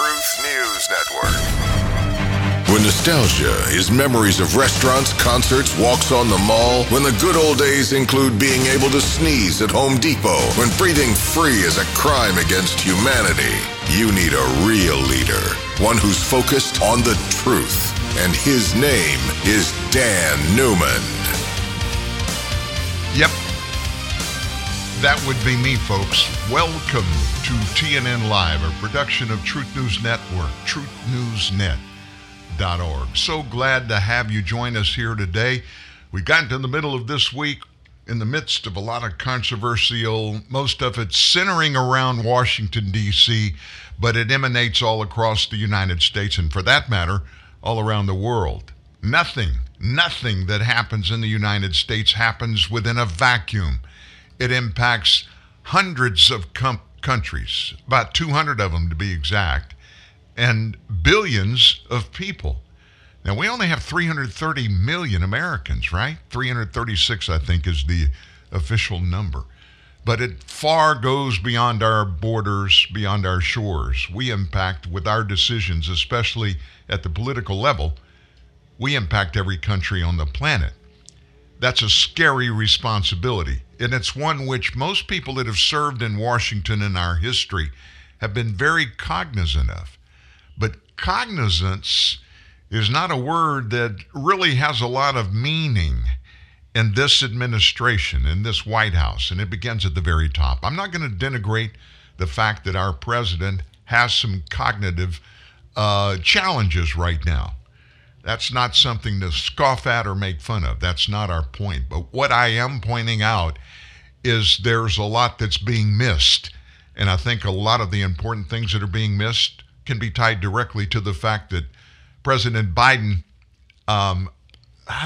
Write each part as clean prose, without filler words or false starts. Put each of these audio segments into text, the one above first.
Truth News Network. When nostalgia is memories of restaurants, concerts, walks on the mall, when the good old days include being able to sneeze at Home Depot, when breathing free is a crime against humanity, you need a real leader, one who's focused on the truth. And his name is Dan Newman. Yep. That would be me, folks. Welcome to TNN Live, a production of Truth News Network, truthnewsnet.org. So glad to have you join us here today. We got in the middle of this week, in the midst of a lot of controversial, most of it centering around Washington, D.C., but it emanates all across the United States, and for that matter, all around the world. Nothing that happens in the United States happens within a vacuum. It impacts hundreds of countries, about 200 of them to be exact, and billions of people. Now, we only have 330 million Americans, right? 336, I think, is the official number. But it far goes beyond our borders, beyond our shores. We impact with our decisions, especially at the political level, we impact every country on the planet. That's a scary responsibility, and it's one which most people that have served in Washington in our history have been very cognizant of. But cognizance is not a word that really has a lot of meaning in this administration, in this White House, and it begins at the very top. I'm not going to denigrate the fact that our president has some cognitive challenges right now. That's not something to scoff at or make fun of. That's not our point. But what I am pointing out is there's a lot that's being missed, and I think a lot of the important things that are being missed can be tied directly to the fact that President Biden, I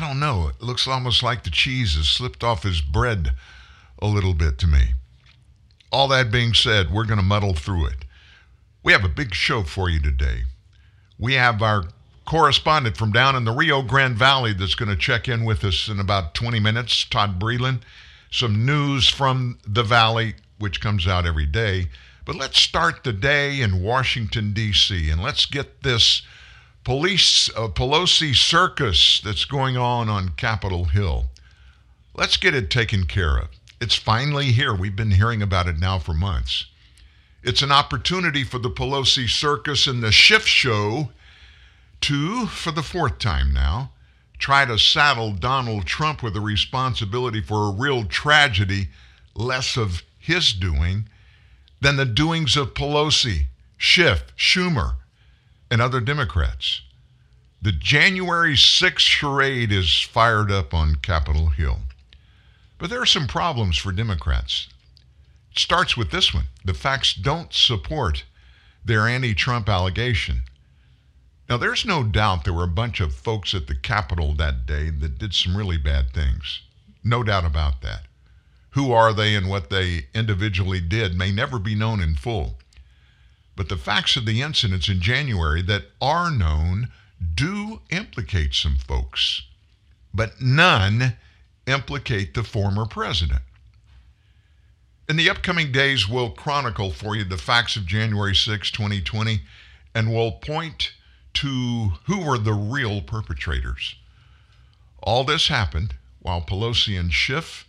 don't know. It looks almost like the cheese has slipped off his bread a little bit to me. All that being said, we're going to muddle through it. We have a big show for you today. We have our correspondent from down in the Rio Grande Valley that's going to check in with us in about 20 minutes, Todd Breland. Some news from the Valley, which comes out every day. But let's start the day in Washington, D.C., and let's get this Pelosi circus that's going on Capitol Hill. Let's get it taken care of. It's finally here. We've been hearing about it now for months. It's an opportunity for the Pelosi circus and the Schiff show to, for the fourth time now, try to saddle Donald Trump with the responsibility for a real tragedy, less of his doing than the doings of Pelosi, Schiff, Schumer, and other Democrats. The January 6th charade is fired up on Capitol Hill. But there are some problems for Democrats. It starts with this one. The facts don't support their anti-Trump allegation. Now, there's no doubt there were a bunch of folks at the Capitol that day that did some really bad things. No doubt about that. Who are they and what they individually did may never be known in full. But the facts of the incidents in January that are known do implicate some folks, but none implicate the former president. In the upcoming days, we'll chronicle for you the facts of January 6, 2020, and we'll point to who were the real perpetrators. All this happened while Pelosi and Schiff,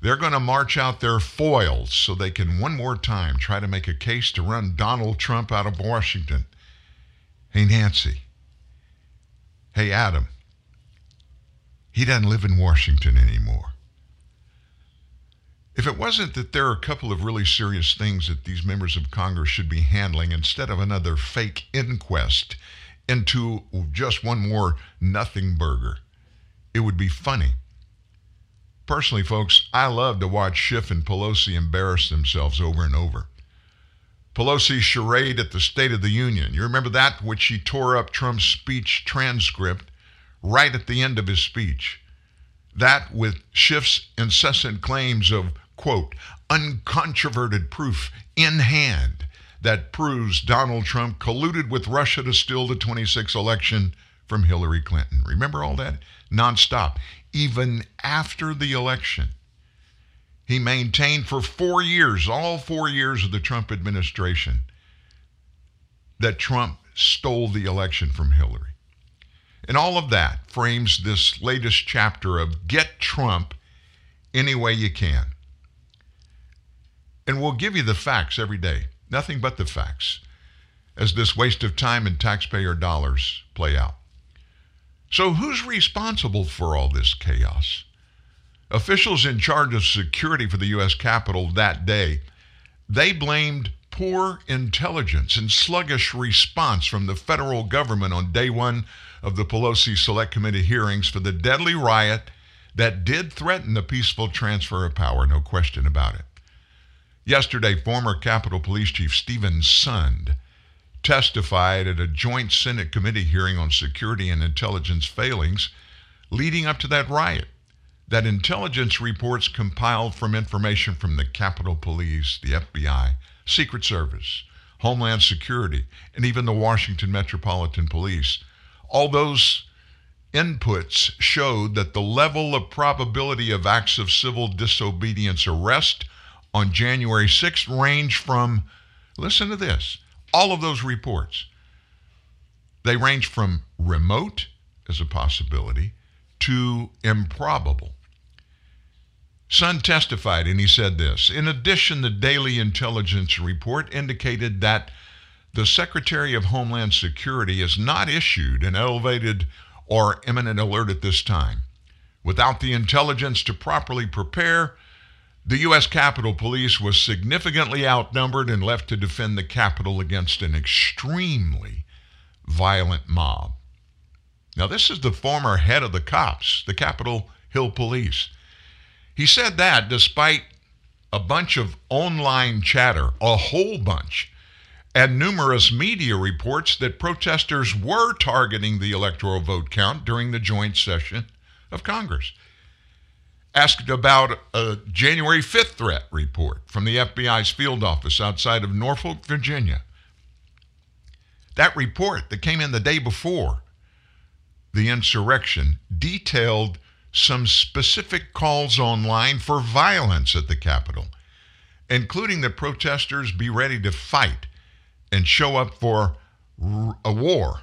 they're going to march out their foils so they can one more time try to make a case to run Donald Trump out of Washington. Hey, Nancy. Hey, Adam. He doesn't live in Washington anymore. If it wasn't that there are a couple of really serious things that these members of Congress should be handling instead of another fake inquest into just one more nothing burger, it would be funny. Personally, folks, I love to watch Schiff and Pelosi embarrass themselves over and over. Pelosi's charade at the State of the Union. You remember that, which she tore up Trump's speech transcript right at the end of his speech. That with Schiff's incessant claims of, quote, uncontroverted proof in hand that proves Donald Trump colluded with Russia to steal the 26th election from Hillary Clinton. Remember all that? Nonstop. Even after the election, he maintained for 4 years, all 4 years of the Trump administration, that Trump stole the election from Hillary. And all of that frames this latest chapter of get Trump any way you can. And we'll give you the facts every day, nothing but the facts, as this waste of time and taxpayer dollars play out. So who's responsible for all this chaos? Officials in charge of security for the U.S. Capitol that day, they blamed poor intelligence and sluggish response from the federal government on day one of the Pelosi Select Committee hearings for the deadly riot that did threaten the peaceful transfer of power, no question about it. Yesterday, former Capitol Police Chief Steven Sund testified at a joint Senate committee hearing on security and intelligence failings leading up to that riot, that intelligence reports compiled from information from the Capitol Police, the FBI, Secret Service, Homeland Security, and even the Washington Metropolitan Police, all those inputs showed that the level of probability of acts of civil disobedience arrest on January 6th ranged from, listen to this, all of those reports, they range from remote as a possibility to improbable. Sun testified and he said this, in addition, the daily intelligence report indicated that the Secretary of Homeland Security has not issued an elevated or imminent alert at this time. Without the intelligence to properly prepare, the U.S. Capitol Police was significantly outnumbered and left to defend the Capitol against an extremely violent mob. Now, this is the former head of the cops, the Capitol Hill Police. He said that despite a bunch of online chatter, a whole bunch, and numerous media reports that protesters were targeting the electoral vote count during the joint session of Congress. Asked about a January 5th threat report from the FBI's field office outside of Norfolk, Virginia. That report that came in the day before the insurrection detailed some specific calls online for violence at the Capitol, including that protesters be ready to fight and show up for a war.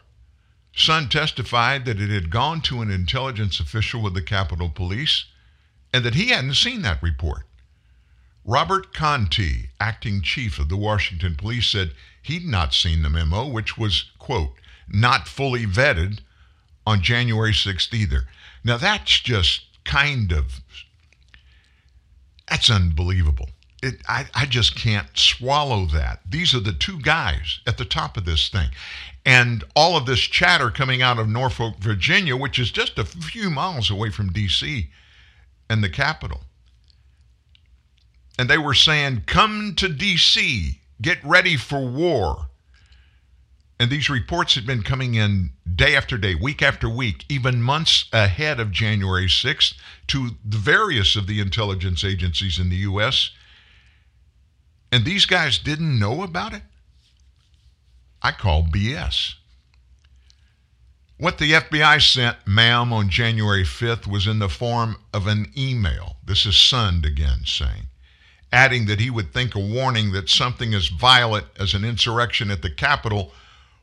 Sun testified that it had gone to an intelligence official with the Capitol Police and that he hadn't seen that report. Robert Contee, acting chief of the Washington Police, said he'd not seen the memo, which was, quote, not fully vetted on January 6th either. Now that's just that's unbelievable. I just can't swallow that. These are the two guys at the top of this thing. And all of this chatter coming out of Norfolk, Virginia, which is just a few miles away from D.C., and the Capitol. And they were saying, come to D.C., get ready for war. And these reports had been coming in day after day, week after week, even months ahead of January 6th to the various of the intelligence agencies in the U.S. And these guys didn't know about it? I call BS. What the FBI sent, ma'am, on January 5th was in the form of an email. This is Sund again saying, adding that he would think a warning that something as violent as an insurrection at the Capitol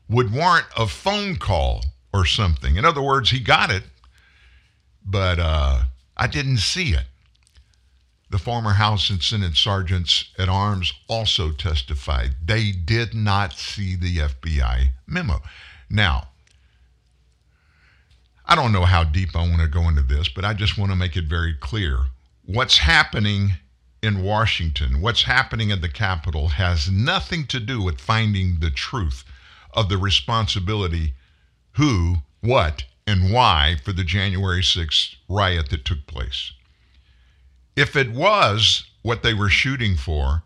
would warrant a phone call or something. In other words, he got it, but I didn't see it. The former House and Senate sergeants at arms also testified they did not see the FBI memo. Now, I don't know how deep I want to go into this, but I just want to make it very clear. What's happening in Washington, what's happening at the Capitol has nothing to do with finding the truth of the responsibility, who, what, and why for the January 6th riot that took place. If it was what they were shooting for,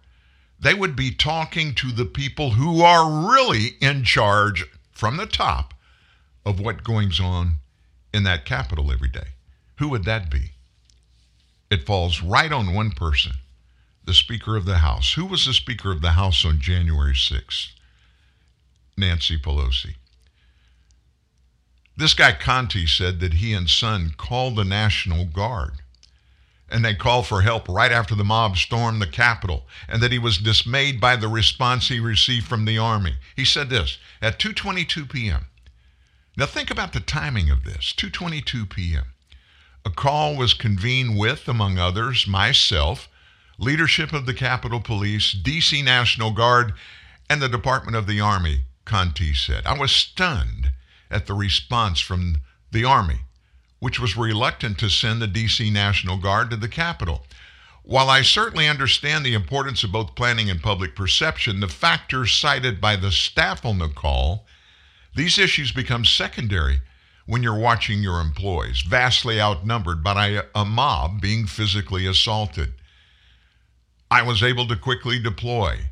they would be talking to the people who are really in charge from the top of what goings on in that Capitol every day. Who would that be? It falls right on one person, the Speaker of the House. Who was the Speaker of the House on January 6th? Nancy Pelosi. This guy Conte said that he and Son called the National Guard and they called for help right after the mob stormed the Capitol, and that he was dismayed by the response he received from the Army. He said this at 2:22 p.m. Now think about the timing of this, 2:22 p.m. A call was convened with, among others, myself, leadership of the Capitol Police, D.C. National Guard, and the Department of the Army, Contee said. I was stunned at the response from the Army, which was reluctant to send the D.C. National Guard to the Capitol. While I certainly understand the importance of both planning and public perception, the factors cited by the staff on the call, these issues become secondary when you're watching your employees, vastly outnumbered by a mob being physically assaulted. I was able to quickly deploy.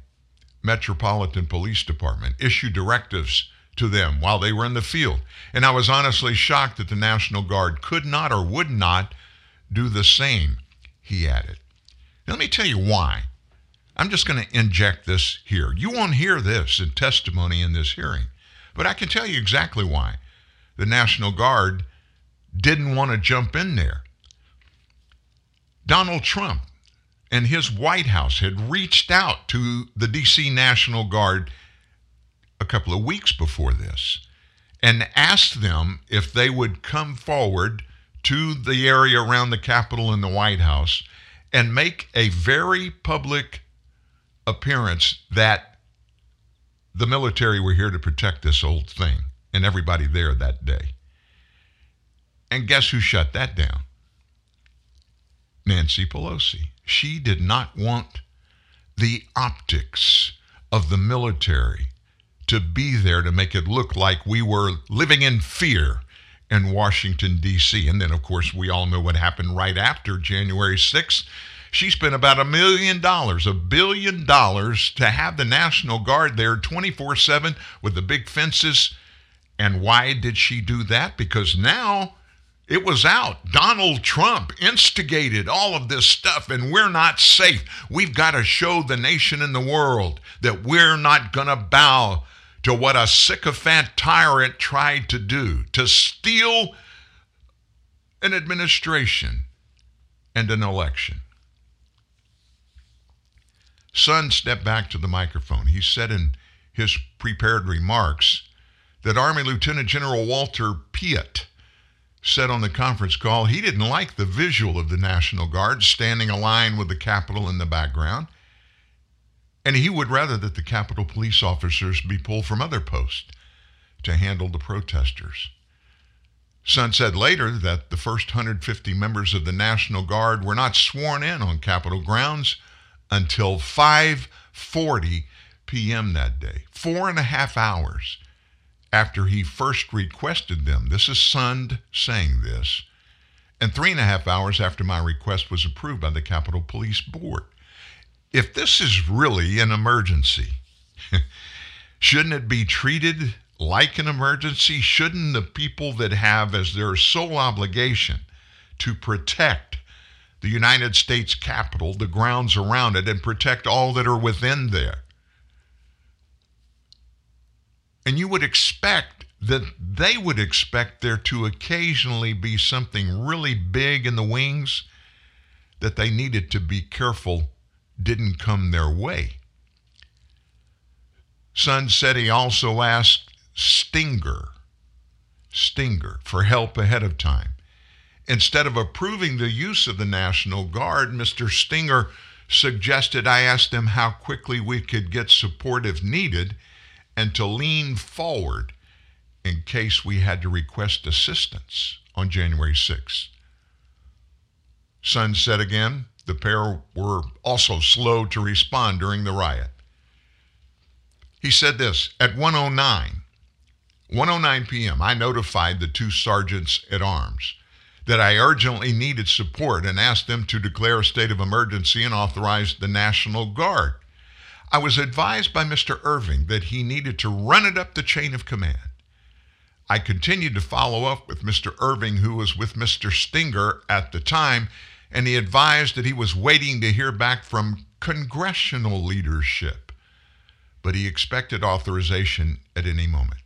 Metropolitan Police Department issued directives to them while they were in the field. And I was honestly shocked that the National Guard could not or would not do the same, he added. Now, let me tell you why. I'm just going to inject this here. You won't hear this in testimony in this hearing, but I can tell you exactly why the National Guard didn't want to jump in there. Donald Trump and his White House had reached out to the D.C. National Guard a couple of weeks before this and asked them if they would come forward to the area around the Capitol and the White House and make a very public appearance that the military were here to protect this old thing and everybody there that day. And guess who shut that down? Nancy Pelosi. She did not want the optics of the military to be there to make it look like we were living in fear in Washington, D.C. And then, of course, we all know what happened right after January 6th. She spent about $1 billion to have the National Guard there 24/7 with the big fences. And why did she do that? Because now it was out. Donald Trump instigated all of this stuff, and we're not safe. We've got to show the nation and the world that we're not going to bow to what a sycophant tyrant tried to do, to steal an administration and an election. Sund stepped back to the microphone. He said in his prepared remarks that Army Lieutenant General Walter Piet said on the conference call he didn't like the visual of the National Guard standing aligned with the Capitol in the background, and he would rather that the Capitol police officers be pulled from other posts to handle the protesters. Sund said later that the first 150 members of the National Guard were not sworn in on Capitol grounds until 5:40 p.m. that day, 4.5 hours after he first requested them. This is Sund saying this. And 3.5 hours after my request was approved by the Capitol Police Board. If this is really an emergency, shouldn't it be treated like an emergency? Shouldn't the people that have as their sole obligation to protect the United States Capitol, the grounds around it, and protect all that are within there? And you would expect that they would expect there to occasionally be something really big in the wings that they needed to be careful didn't come their way. Sund said he also asked Stenger for help ahead of time. Instead of approving the use of the National Guard, Mr. Stenger suggested I ask them how quickly we could get support if needed and to lean forward in case we had to request assistance on January 6th. Sund said again, the pair were also slow to respond during the riot. He said this, at 1:09 p.m., I notified the two sergeants at arms that I urgently needed support and asked them to declare a state of emergency and authorize the National Guard. I was advised by Mr. Irving that he needed to run it up the chain of command. I continued to follow up with Mr. Irving, who was with Mr. Stenger at the time, and he advised that he was waiting to hear back from congressional leadership, but he expected authorization at any moment.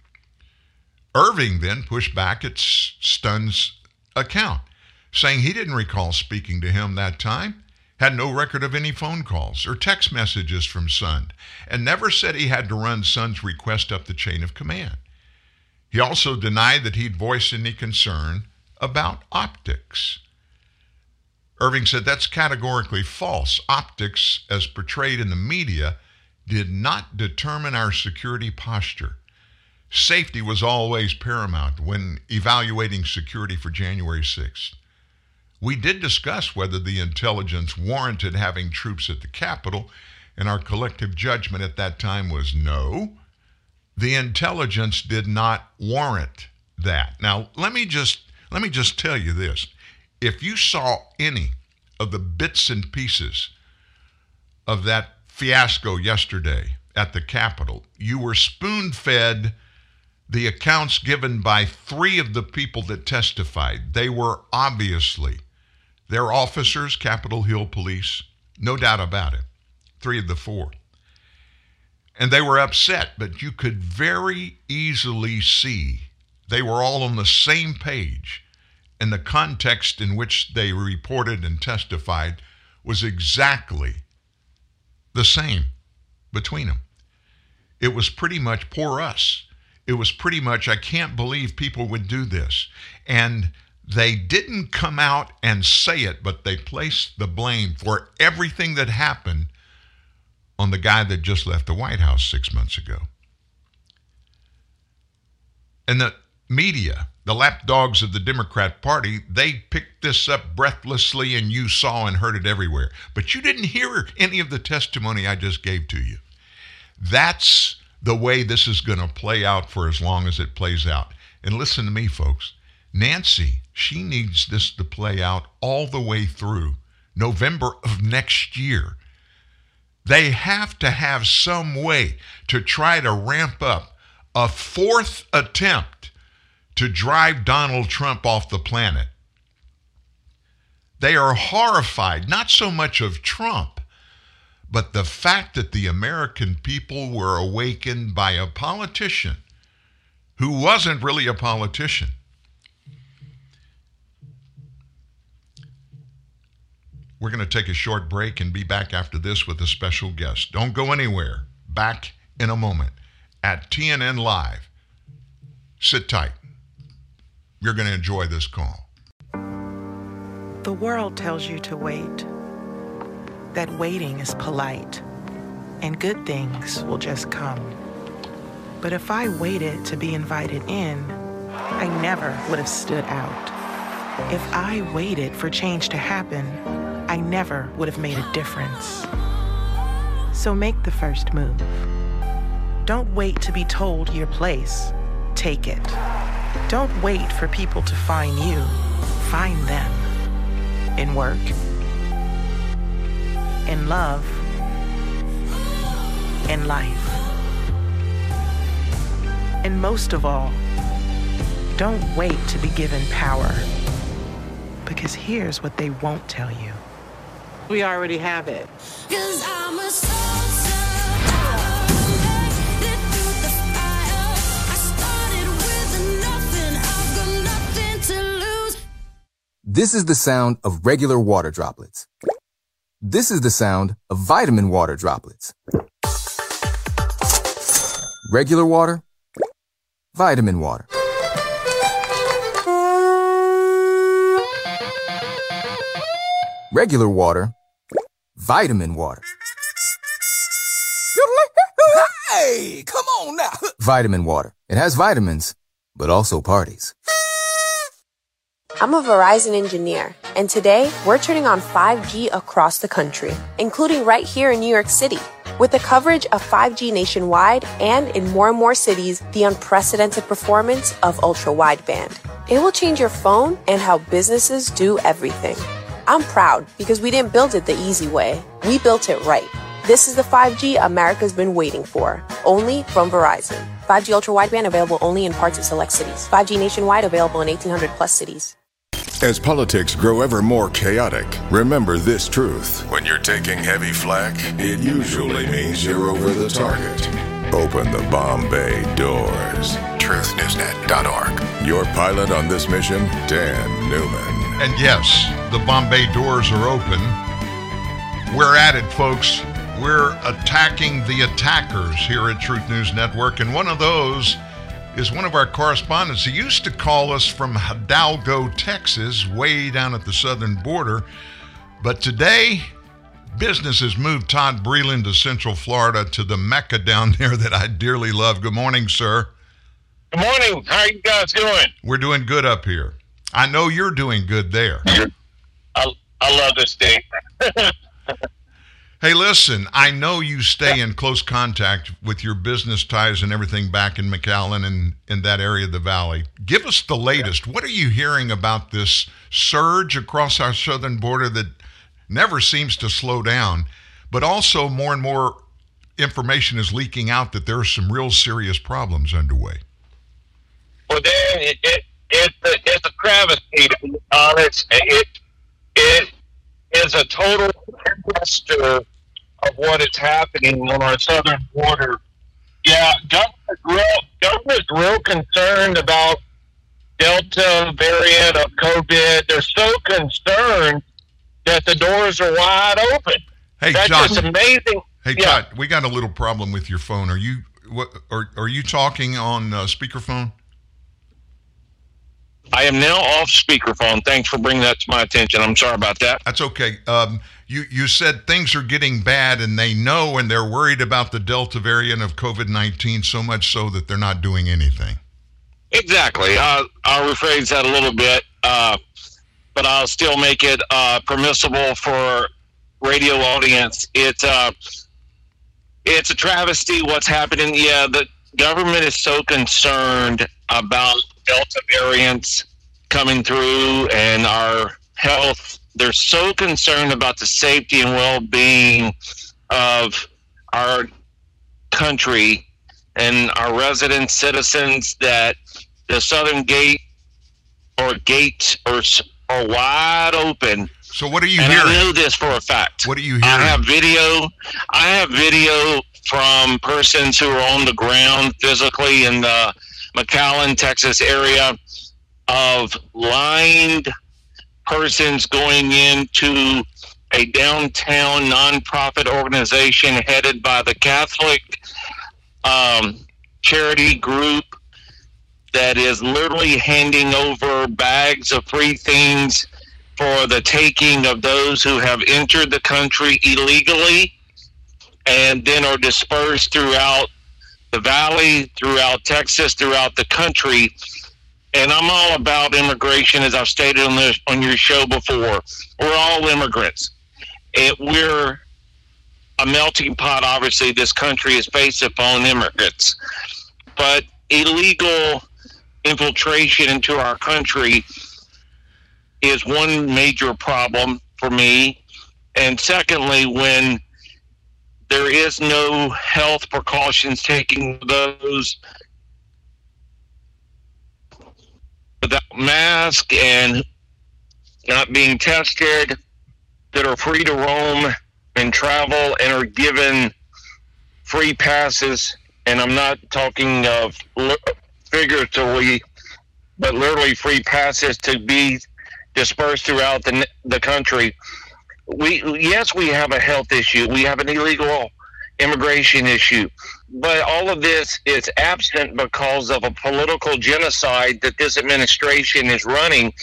Irving then pushed back at Sund's account, saying he didn't recall speaking to him that time, had no record of any phone calls or text messages from Sund, and never said he had to run Sund's request up the chain of command. He also denied that he'd voiced any concern about optics. Irving said that's categorically false. Optics, as portrayed in the media, did not determine our security posture. Safety was always paramount when evaluating security for January 6th. We did discuss whether the intelligence warranted having troops at the Capitol, and our collective judgment at that time was no. The intelligence did not warrant that. Now, let me just tell you this. If you saw any of the bits and pieces of that fiasco yesterday at the Capitol, you were spoon-fed the accounts given by three of the people that testified. They were obviously their officers, Capitol Hill police, no doubt about it, three of the four. And they were upset, but you could very easily see they were all on the same page, and the context in which they reported and testified was exactly the same between them. It was pretty much poor us. It was pretty much, I can't believe people would do this. And they didn't come out and say it, but they placed the blame for everything that happened on the guy that just left the White House 6 months ago. And the media, the lapdogs of the Democrat Party, they picked this up breathlessly, and you saw and heard it everywhere. But you didn't hear any of the testimony I just gave to you. That's the way this is going to play out for as long as it plays out. And listen to me, folks. Nancy, she needs this to play out all the way through November of next year. They have to have some way to try to ramp up a fourth attempt to drive Donald Trump off the planet. They are horrified, not so much of Trump, but the fact that the American people were awakened by a politician who wasn't really a politician. We're going to take a short break and be back after this with a special guest. Don't go anywhere. Back in a moment at TNN Live. Sit tight. You're going to enjoy this call. The world tells you to wait. That waiting is polite, and good things will just come. But if I waited to be invited in, I never would have stood out. If I waited for change to happen, I never would have made a difference. So make the first move. Don't wait to be told your place. Take it. Don't wait for people to find you. Find them. In work. In love, in life. And most of all, don't wait to be given power, because here's what they won't tell you. We already have it. 'Cause I'm a soldier. I started with nothing. I've got nothing to lose. This is the sound of regular water droplets. This is the sound of vitamin water droplets. Regular water, vitamin water. Regular water, vitamin water. Hey, come on now. Vitamin water. It has vitamins, but also parties. I'm a Verizon engineer, and today we're turning on 5G across the country, including right here in New York City. With the coverage of 5G nationwide and in more and more cities, the unprecedented performance of ultra-wideband. It will change your phone and how businesses do everything. I'm proud because we didn't build it the easy way. We built it right. This is the 5G America's been waiting for, only from Verizon. 5G ultra-wideband available only in parts of select cities. 5G nationwide available in 1,800-plus cities. As politics grow ever more chaotic, remember this truth. When you're taking heavy flack, it usually means you're over the target. Open the bomb bay doors. truthnewsnet.org. Your pilot on this mission, Dan Newman. And yes, the Bombay doors are open. We're at it, folks. We're attacking the attackers here at Truth News Network. And one of those is one of our correspondents. He used to call us from Hidalgo, Texas, way down at the southern border. But today, business has moved Todd Breland to Central Florida, to the Mecca down there that I dearly love. Good morning, sir. Good morning. How are you guys doing? We're doing good up here. I know you're doing good there. I love this state. Hey, listen, I know you stay in close contact with your business ties and everything back in McAllen and in that area of the valley. Give us the latest. What are you hearing about this surge across our southern border that never seems to slow down, but also more and more information is leaking out that there are some real serious problems underway? Well, Dan, it's a travesty, to be honest. It is a total disaster of what is happening on our southern border. Yeah, government's real concerned about Delta variant of COVID. They're so concerned that the doors are wide open. Hey, that's John, just amazing. Hey, yeah. Todd, we got a little problem with your phone. Are you talking on speakerphone? I am now off speakerphone. Thanks for bringing that to my attention. I'm sorry about that. That's okay. You said things are getting bad, and they know, and they're worried about the Delta variant of COVID-19 so much so that they're not doing anything. Exactly. I'll rephrase that a little bit, but I'll still make it permissible for radio audience. It's a travesty what's happening. Yeah, the government is so concerned about Delta variants coming through and our health. They're so concerned about the safety and well-being of our country and our resident citizens that the southern gate or gates are wide open. So what are you hearing? I know this for a fact. What are you hearing? I have video from persons who are on the ground physically in the McAllen, Texas area of lined persons going into a downtown nonprofit organization headed by the Catholic charity group that is literally handing over bags of free things for the taking of those who have entered the country illegally and then are dispersed throughout the valley, throughout Texas, throughout the country. And I'm all about immigration, as I've stated on your show before. We're all immigrants. We're a melting pot. Obviously, this country is based upon immigrants. But illegal infiltration into our country is one major problem for me. And secondly, when there is no health precautions taking those without mask and not being tested that are free to roam and travel and are given free passes. And I'm not talking of figuratively, but literally free passes to be dispersed throughout the country. We have a health issue. We have an illegal immigration issue. But all of this is absent because of a political genocide that this administration is running,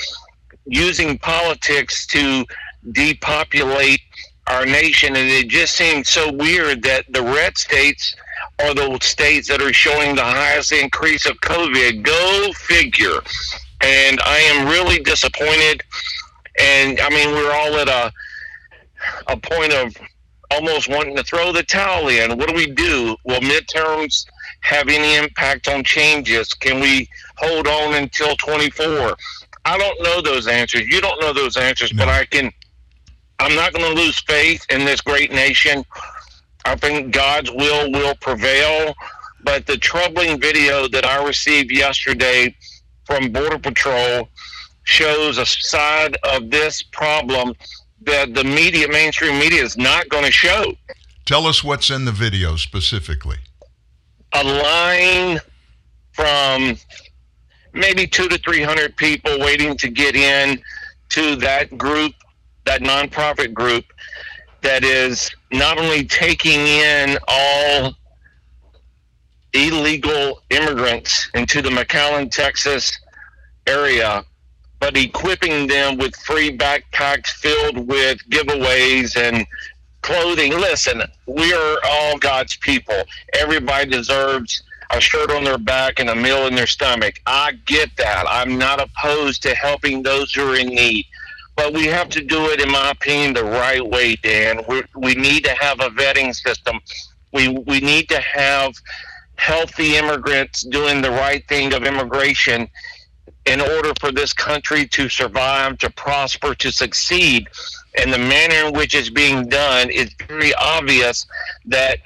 using politics to depopulate our nation. And it just seems so weird that the red states are the states that are showing the highest increase of COVID. Go figure. And I am really disappointed. And, I mean, we're all at a point of almost wanting to throw the towel in. What do we do? Will midterms have any impact on changes? Can we hold on until 24? I don't know those answers. You don't know those answers, no. But I'm not going to lose faith in this great nation. I think God's will prevail. But the troubling video that I received yesterday from Border Patrol shows a side of this problem that the media, mainstream media, is not going to show. Tell us what's in the video specifically. A line from maybe 200 to 300 people waiting to get in to that group, that nonprofit group that is not only taking in all illegal immigrants into the McAllen, Texas area, but equipping them with free backpacks filled with giveaways and clothing. Listen, we are all God's people. Everybody deserves a shirt on their back and a meal in their stomach. I get that. I'm not opposed to helping those who are in need. But we have to do it, in my opinion, the right way, Dan. We need to have a vetting system. We need to have healthy immigrants doing the right thing of immigration in order for this country to survive, to prosper, to succeed. And the manner in which it's being done is very obvious that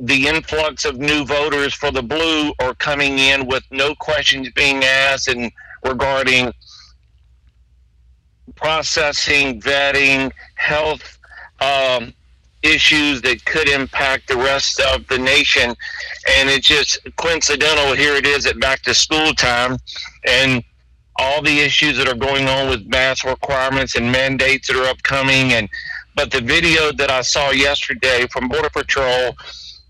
the influx of new voters for the blue are coming in with no questions being asked and regarding processing, vetting, health issues that could impact the rest of the nation. And it's just coincidental. Here it is at back to school time, and all the issues that are going on with mask requirements and mandates that are upcoming. But the video that I saw yesterday from Border Patrol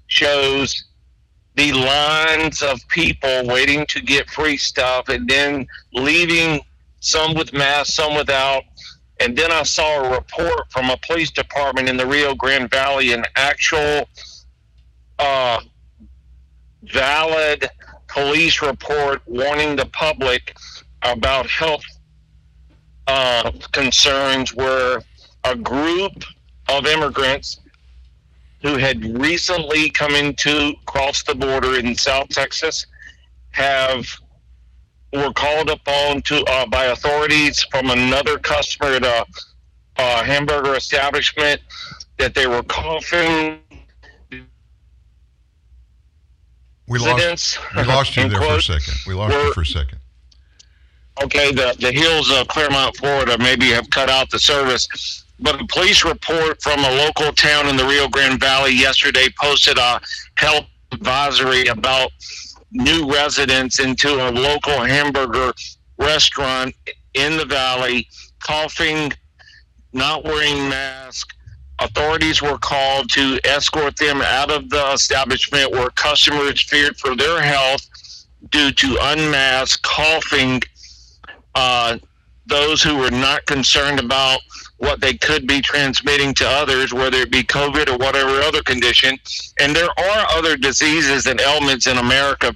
shows the lines of people waiting to get free stuff and then leaving, some with masks, some without. And then I saw a report from a police department in the Rio Grande Valley, an actual valid police report warning the public about health concerns, where a group of immigrants who had recently come across the border in South Texas were called upon by authorities from another customer at a hamburger establishment that they were coughing. We lost you for a second. Okay, the hills of Claremont, Florida, maybe have cut out the service. But a police report from a local town in the Rio Grande Valley yesterday posted a health advisory about new residents into a local hamburger restaurant in the valley, coughing, not wearing masks. Authorities were called to escort them out of the establishment, where customers feared for their health due to unmasked, coughing, those who were not concerned about what they could be transmitting to others, whether it be COVID or whatever other condition. And there are other diseases and ailments in America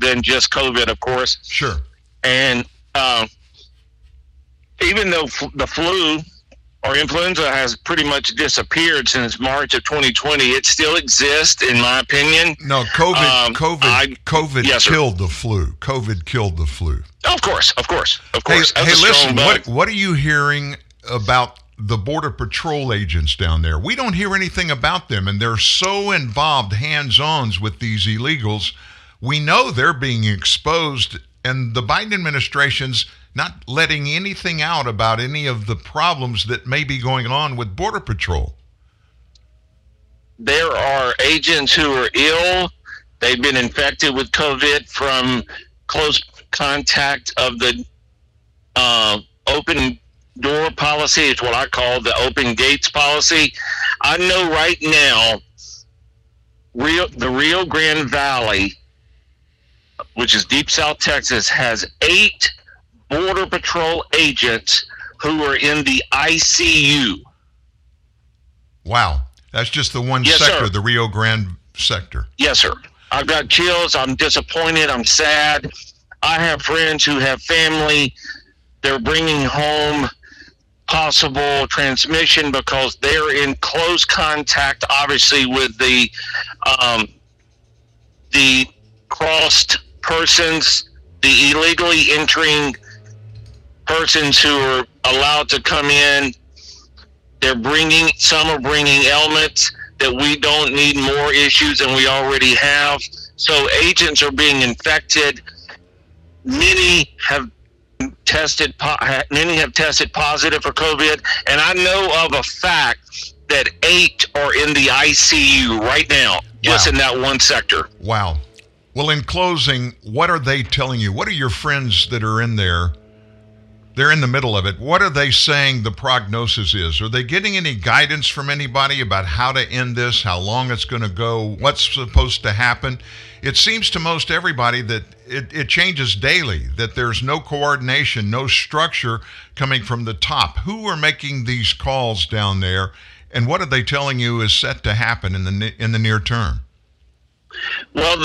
than just COVID, of course. Sure. And even though the flu or influenza has pretty much disappeared since March of 2020, it still exists, in my opinion. No, COVID killed the flu. COVID killed the flu. Of course. Hey, listen, what are you hearing about the Border Patrol agents down there? We don't hear anything about them, and they're so involved hands-ons with these illegals. We know they're being exposed, and the Biden administration's not letting anything out about any of the problems that may be going on with Border Patrol. There are agents who are ill. They've been infected with COVID from close contact of the open door policy. It's what I call the open gates policy. I know right now, the Rio Grande Valley, which is deep South Texas, has 8 Border Patrol agents who are in the ICU. Wow. That's just the one sector, the Rio Grande sector. Yes, sir. I've got chills. I'm disappointed. I'm sad. I have friends who have family. They're bringing home possible transmission because they're in close contact, obviously, with the crossed persons, the illegally entering persons who are allowed to come in. Some are bringing ailments that we don't need more issues than we already have. So agents are being infected. Many have tested positive for COVID, and I know of a fact that 8 are in the ICU right now, just in that one sector. Wow. Well, in closing, what are they telling you? What are your friends that are in there They're in the middle of it. What are they saying the prognosis is? Are they getting any guidance from anybody about how to end this, how long it's going to go, what's supposed to happen? It seems to most everybody that it changes daily, that there's no coordination, no structure coming from the top. Who are making these calls down there, and what are they telling you is set to happen in the near term? Well,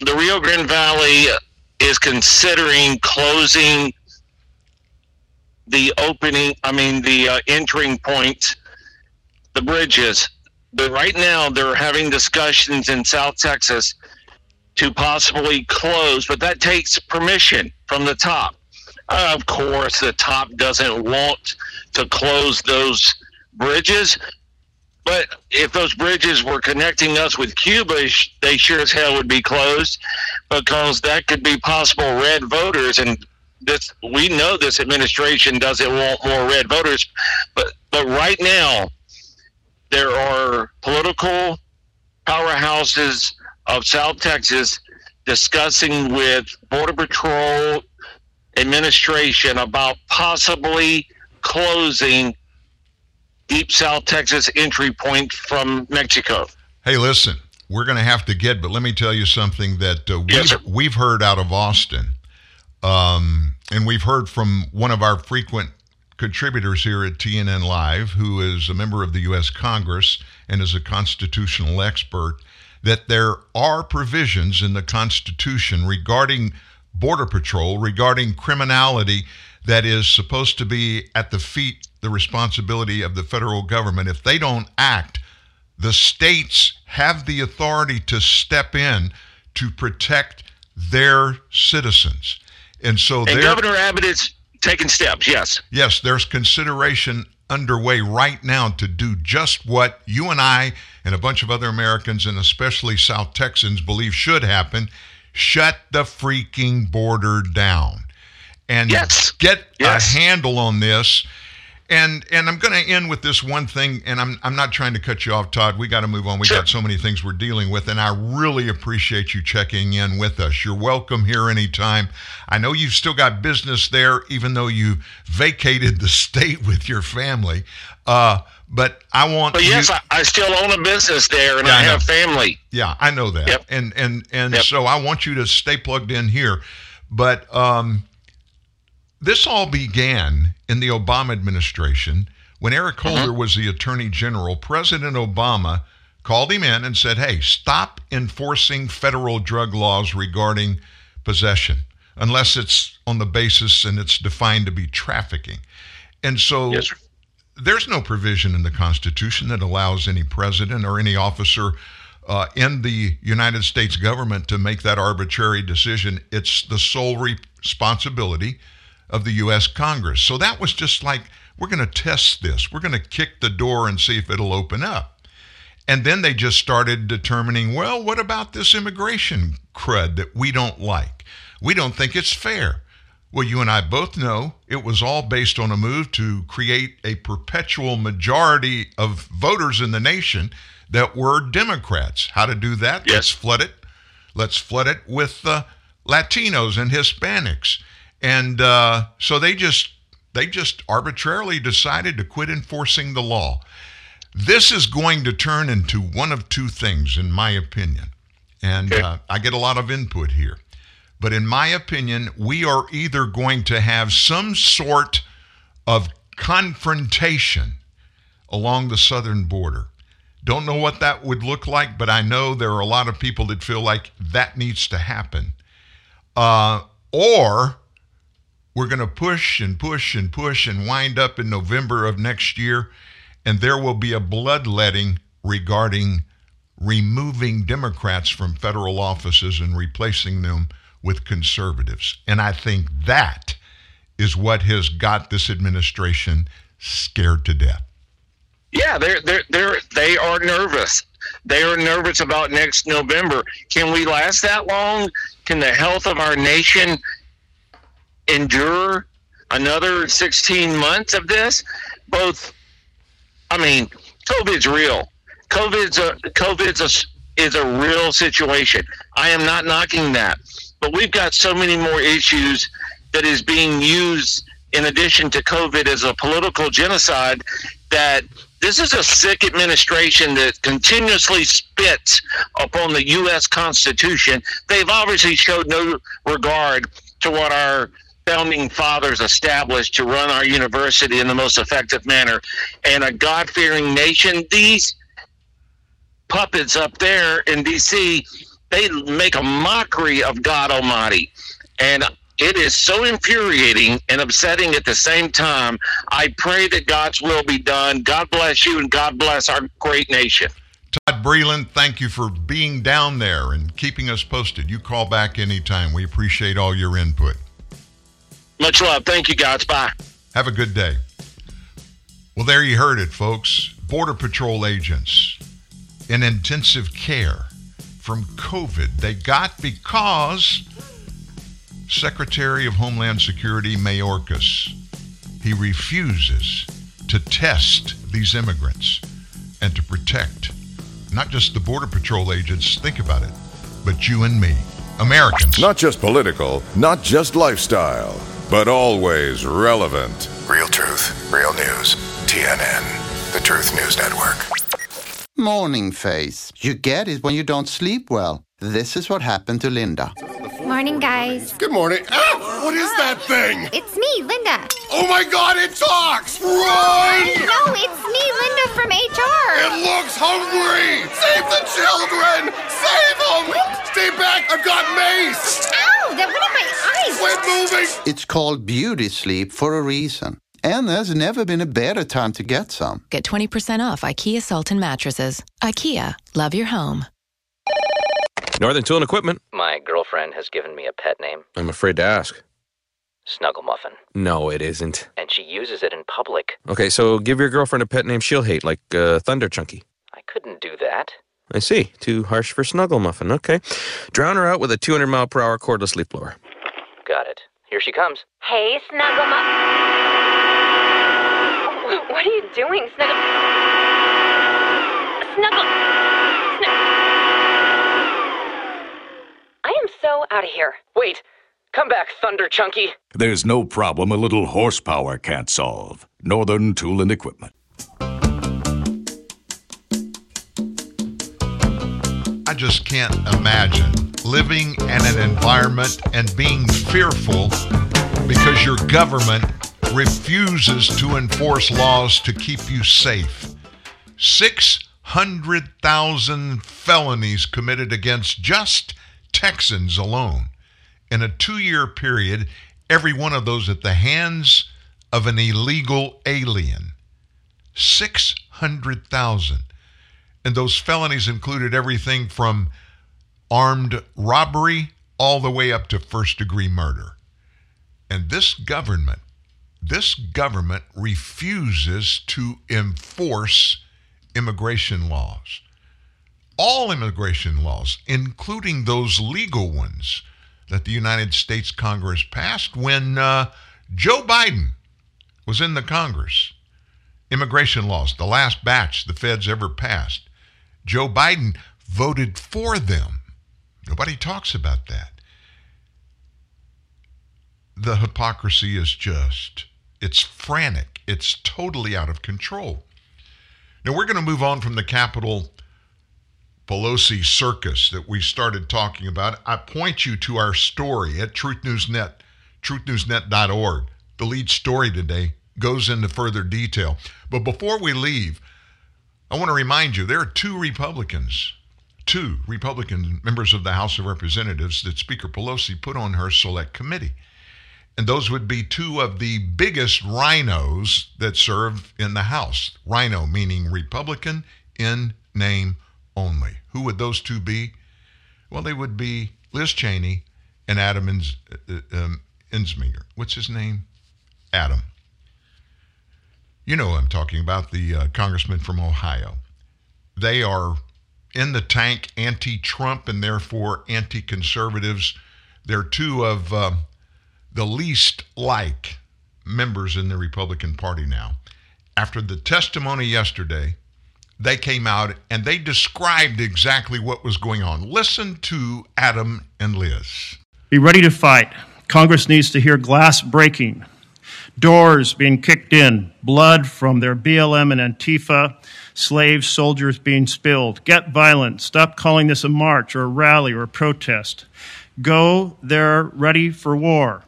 the Rio Grande Valley is considering closing the entering points, the bridges. But right now they're having discussions in South Texas to possibly close, but that takes permission from the top. Of course, the top doesn't want to close those bridges, but if those bridges were connecting us with Cuba, they sure as hell would be closed, because that could be possible red voters. And this, we know this administration doesn't want more red voters, but right now there are political powerhouses of South Texas discussing with Border Patrol administration about possibly closing Deep South Texas entry point from Mexico. Hey, listen, we're going to have to get, but let me tell you something that we've heard out of Austin. And we've heard from one of our frequent contributors here at TNN Live, who is a member of the U.S. Congress and is a constitutional expert, that there are provisions in the Constitution regarding Border Patrol, regarding criminality that is supposed to be at the feet, the responsibility of the federal government. If they don't act, the states have the authority to step in to protect their citizens. And so Governor Abbott is taking steps, yes. Yes, there's consideration underway right now to do just what you and I and a bunch of other Americans, and especially South Texans, believe should happen. Shut the freaking border down. And get a handle on this. And I'm going to end with this one thing, and I'm not trying to cut you off, Todd. We got to move on. We got so many things we're dealing with, and I really appreciate you checking in with us. You're welcome here anytime. I know you've still got business there, even though you vacated the state with your family. But I want. But yes, I still own a business there, and I have family. Yeah, I know that. Yep. And so I want you to stay plugged in here. But this all began in the Obama administration when Eric Holder was the Attorney General. President Obama called him in and said, hey, stop enforcing federal drug laws regarding possession unless it's on the basis and it's defined to be trafficking. And so there's no provision in the Constitution that allows any president or any officer in the United States government to make that arbitrary decision. It's the sole responsibility of the U.S. Congress. So that was just like, we're going to test this. We're going to kick the door and see if it'll open up. And then they just started determining, well, what about this immigration crud that we don't like? We don't think it's fair. Well, you and I both know it was all based on a move to create a perpetual majority of voters in the nation that were Democrats. How to do that? Yes. Let's flood it. Let's flood it with Latinos and Hispanics. And so they just arbitrarily decided to quit enforcing the law. This is going to turn into one of two things, in my opinion. And I get a lot of input here. But in my opinion, we are either going to have some sort of confrontation along the southern border. Don't know what that would look like, but I know there are a lot of people that feel like that needs to happen. Or we're going to push and push and push and wind up in November of next year, and there will be a bloodletting regarding removing Democrats from federal offices and replacing them with conservatives. And I think that is what has got this administration scared to death. Yeah, they are nervous. They are nervous about next November. Can we last that long? Can the health of our nation endure another 16 months of this? COVID's real. COVID's a real situation. I am not knocking that. But we've got so many more issues that is being used in addition to COVID, is a political genocide, that this is a sick administration that continuously spits upon the U.S. Constitution. They've obviously showed no regard to what our founding fathers established to run our university in the most effective manner. And a God-fearing nation, these puppets up there in D.C., they make a mockery of God Almighty. And it is so infuriating and upsetting at the same time. I pray that God's will be done. God bless you, and God bless our great nation. Todd Breland, thank you for being down there and keeping us posted. You call back anytime. We appreciate all your input. Much love. Thank you, guys. Bye. Have a good day. Well, there you heard it, folks. Border Patrol agents in intensive care from COVID they got because Secretary of Homeland Security Mayorkas, he refuses to test these immigrants and to protect not just the Border Patrol agents, think about it, but you and me, Americans. Not just political, not just lifestyle, but always relevant. Real truth, real news. TNN, the Truth News Network. Morning face. You get it when you don't sleep well. This is what happened to Linda. Morning, guys. Good morning. Ah, what is that thing? It's me, Linda. Oh, my God, it talks! Run! No, it's me, Linda, from HR. It looks hungry! Save the children! Save them! Stay back, I've got mace! Ow, that went in my eyes! Quit moving! It's called beauty sleep for a reason. And there's never been a better time to get some. Get 20% off IKEA Salton mattresses. IKEA, love your home. Northern Tool and Equipment. My girlfriend has given me a pet name. I'm afraid to ask. Snuggle Muffin. No, it isn't. And she uses it in public. Okay, so give your girlfriend a pet name she'll hate, like Thunder Chunky. I couldn't do that. I see. Too harsh for Snuggle Muffin. Okay. Drown her out with a 200-mile-per-hour cordless leaf blower. Got it. Here she comes. Hey, Snuggle Muffin. What are you doing, Snuggle? I am so out of here. Wait, come back, Thunder Chunky. There's no problem a little horsepower can't solve. Northern Tool and Equipment. I just can't imagine living in an environment and being fearful because your government refuses to enforce laws to keep you safe. 600,000 felonies committed against just Texans alone in a 2-year period, every one of those at the hands of an illegal alien. 600,000. And those felonies included everything from armed robbery all the way up to first-degree murder. And this government refuses to enforce immigration laws. All immigration laws, including those legal ones that the United States Congress passed when Joe Biden was in the Congress. Immigration laws, the last batch the feds ever passed. Joe Biden voted for them. Nobody talks about that. The hypocrisy is just, it's frantic. It's totally out of control. Now we're going to move on from the Capitol Pelosi circus that we started talking about. I point you to our story at Truth News Net, truthnewsnet.org. The lead story today goes into further detail. But before we leave, I want to remind you, there are two Republican members of the House of Representatives that Speaker Pelosi put on her select committee. And those would be two of the biggest rhinos that serve in the House. Rhino meaning Republican in name only. Who would those two be? Well, they would be Liz Cheney and Adam Kinzinger. What's his name? Adam. You know who I'm talking about, the congressman from Ohio. They are in the tank, anti-Trump and therefore anti-conservatives. They're two of the least like members in the Republican Party now. After the testimony yesterday, they came out and they described exactly what was going on. Listen to Adam and Liz. Be ready to fight. Congress needs to hear glass breaking. doors being kicked in, blood from their BLM and Antifa, slaves, soldiers being spilled. Get violent. Stop calling this a march or a rally or a protest. Go there ready for war.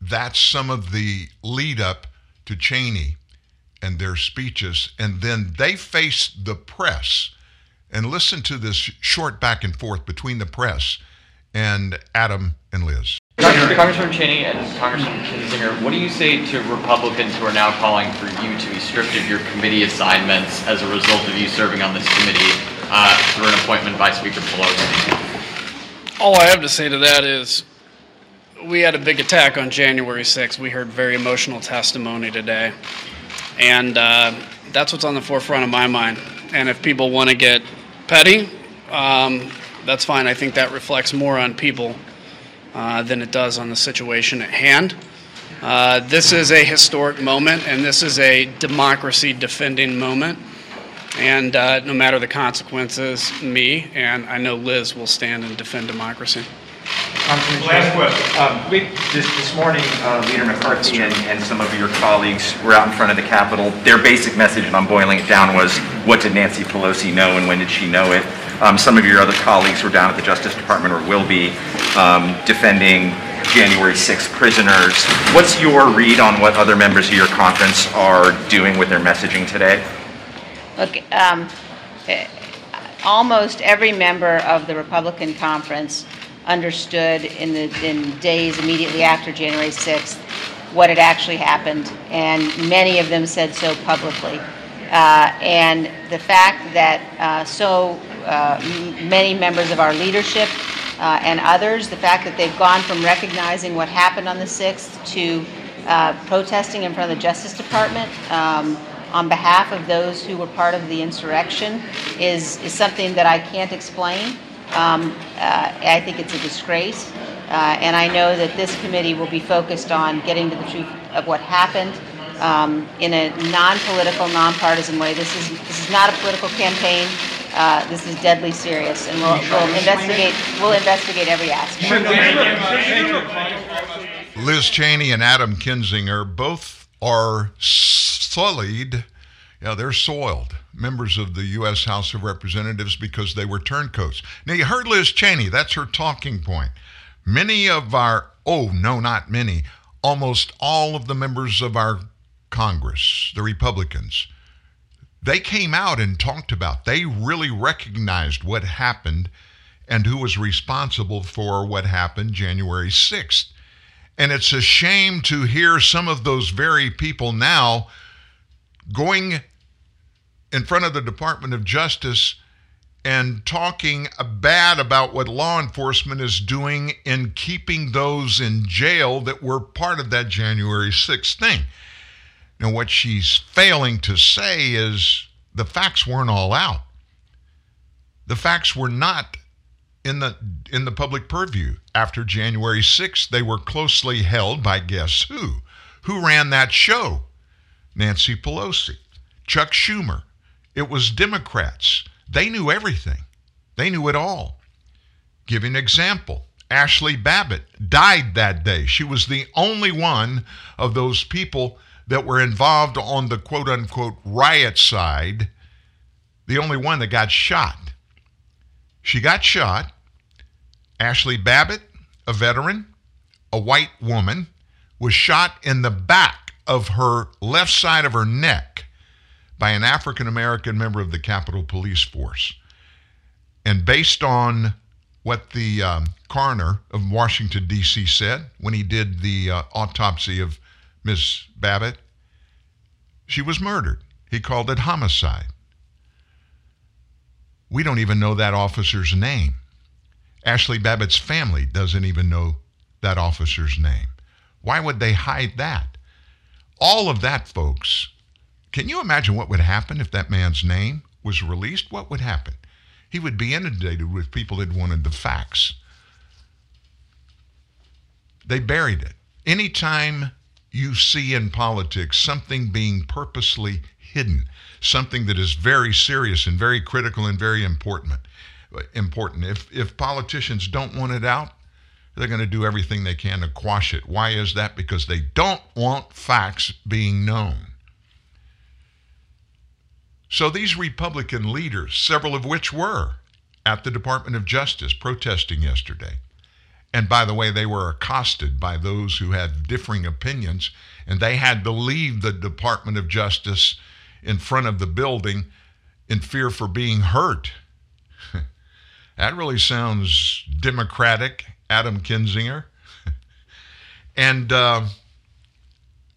That's some of the lead up to Cheney and their speeches. And then they faced the press. And listen to this short back and forth between the press and Adam and Liz. Congressman Cheney and Congressman Kinzinger, what do you say to Republicans who are now calling for you to be stripped of your committee assignments as a result of you serving on this committee through an appointment by Speaker Pelosi? All I have to say to that is we had a big attack on January 6th. We heard very emotional testimony today. And that's what's on the forefront of my mind. And if people want to get petty, that's fine. I think that reflects more on people than it does on the situation at hand. This is a historic moment, and this is a democracy-defending moment. And no matter the consequences, me and I know Liz will stand and defend democracy. Last question. This morning, Leader McCarthy and some of your colleagues were out in front of the Capitol. Their basic message, and I'm boiling it down, was what did Nancy Pelosi know and when did she know it? Some of your other colleagues were down at the Justice Department or will be defending January 6th prisoners. What's your read on what other members of your conference are doing with their messaging today? Look, almost every member of the Republican conference understood in days immediately after January 6th what had actually happened, and many of them said so publicly. And the fact that many members of our leadership and others, the fact that they've gone from recognizing what happened on the 6th to protesting in front of the Justice Department on behalf of those who were part of the insurrection is something that I can't explain. I think it's a disgrace, and I know that this committee will be focused on getting to the truth of what happened in a non-political, non-partisan way. This is not a political campaign. This is deadly serious, and we'll investigate every aspect. Liz Cheney and Adam Kinzinger both are sullied. Yeah, they're soiled, members of the U.S. House of Representatives, because they were turncoats. Now, you heard Liz Cheney. That's her talking point. Many of our, oh, no, not many, almost all of the members of our Congress, the Republicans, they came out and talked about, they really recognized what happened and who was responsible for what happened January 6th. And it's a shame to hear some of those very people now going in front of the Department of Justice and talking bad about what law enforcement is doing in keeping those in jail that were part of that January 6th thing. Now, what she's failing to say is the facts weren't all out. The facts were not in the public purview. After January 6th, they were closely held by guess who? Who ran that show? Nancy Pelosi, Chuck Schumer. It was Democrats. They knew everything. They knew it all. Give you an example. Ashli Babbitt died that day. She was the only one of those people that were involved on the quote-unquote riot side, the only one that got shot. She got shot. Ashli Babbitt, a veteran, a white woman, was shot in the back of her left side of her neck by an African-American member of the Capitol Police Force. And based on what the coroner of Washington, D.C. said when he did the autopsy of Ms. Babbitt, she was murdered. He called it homicide. We don't even know that officer's name. Ashli Babbitt's family doesn't even know that officer's name. Why would they hide that? All of that, folks, can you imagine what would happen if that man's name was released? What would happen? He would be inundated with people that wanted the facts. They buried it. Anytime you see in politics something being purposely hidden, something that is very serious and very critical and very important, if politicians don't want it out, they're going to do everything they can to quash it. Why is that? Because they don't want facts being known. So these Republican leaders, several of which were at the Department of Justice protesting yesterday, and by the way, they were accosted by those who had differing opinions, and they had to leave the Department of Justice in front of the building in fear for being hurt. That really sounds Democratic, Adam Kinzinger. And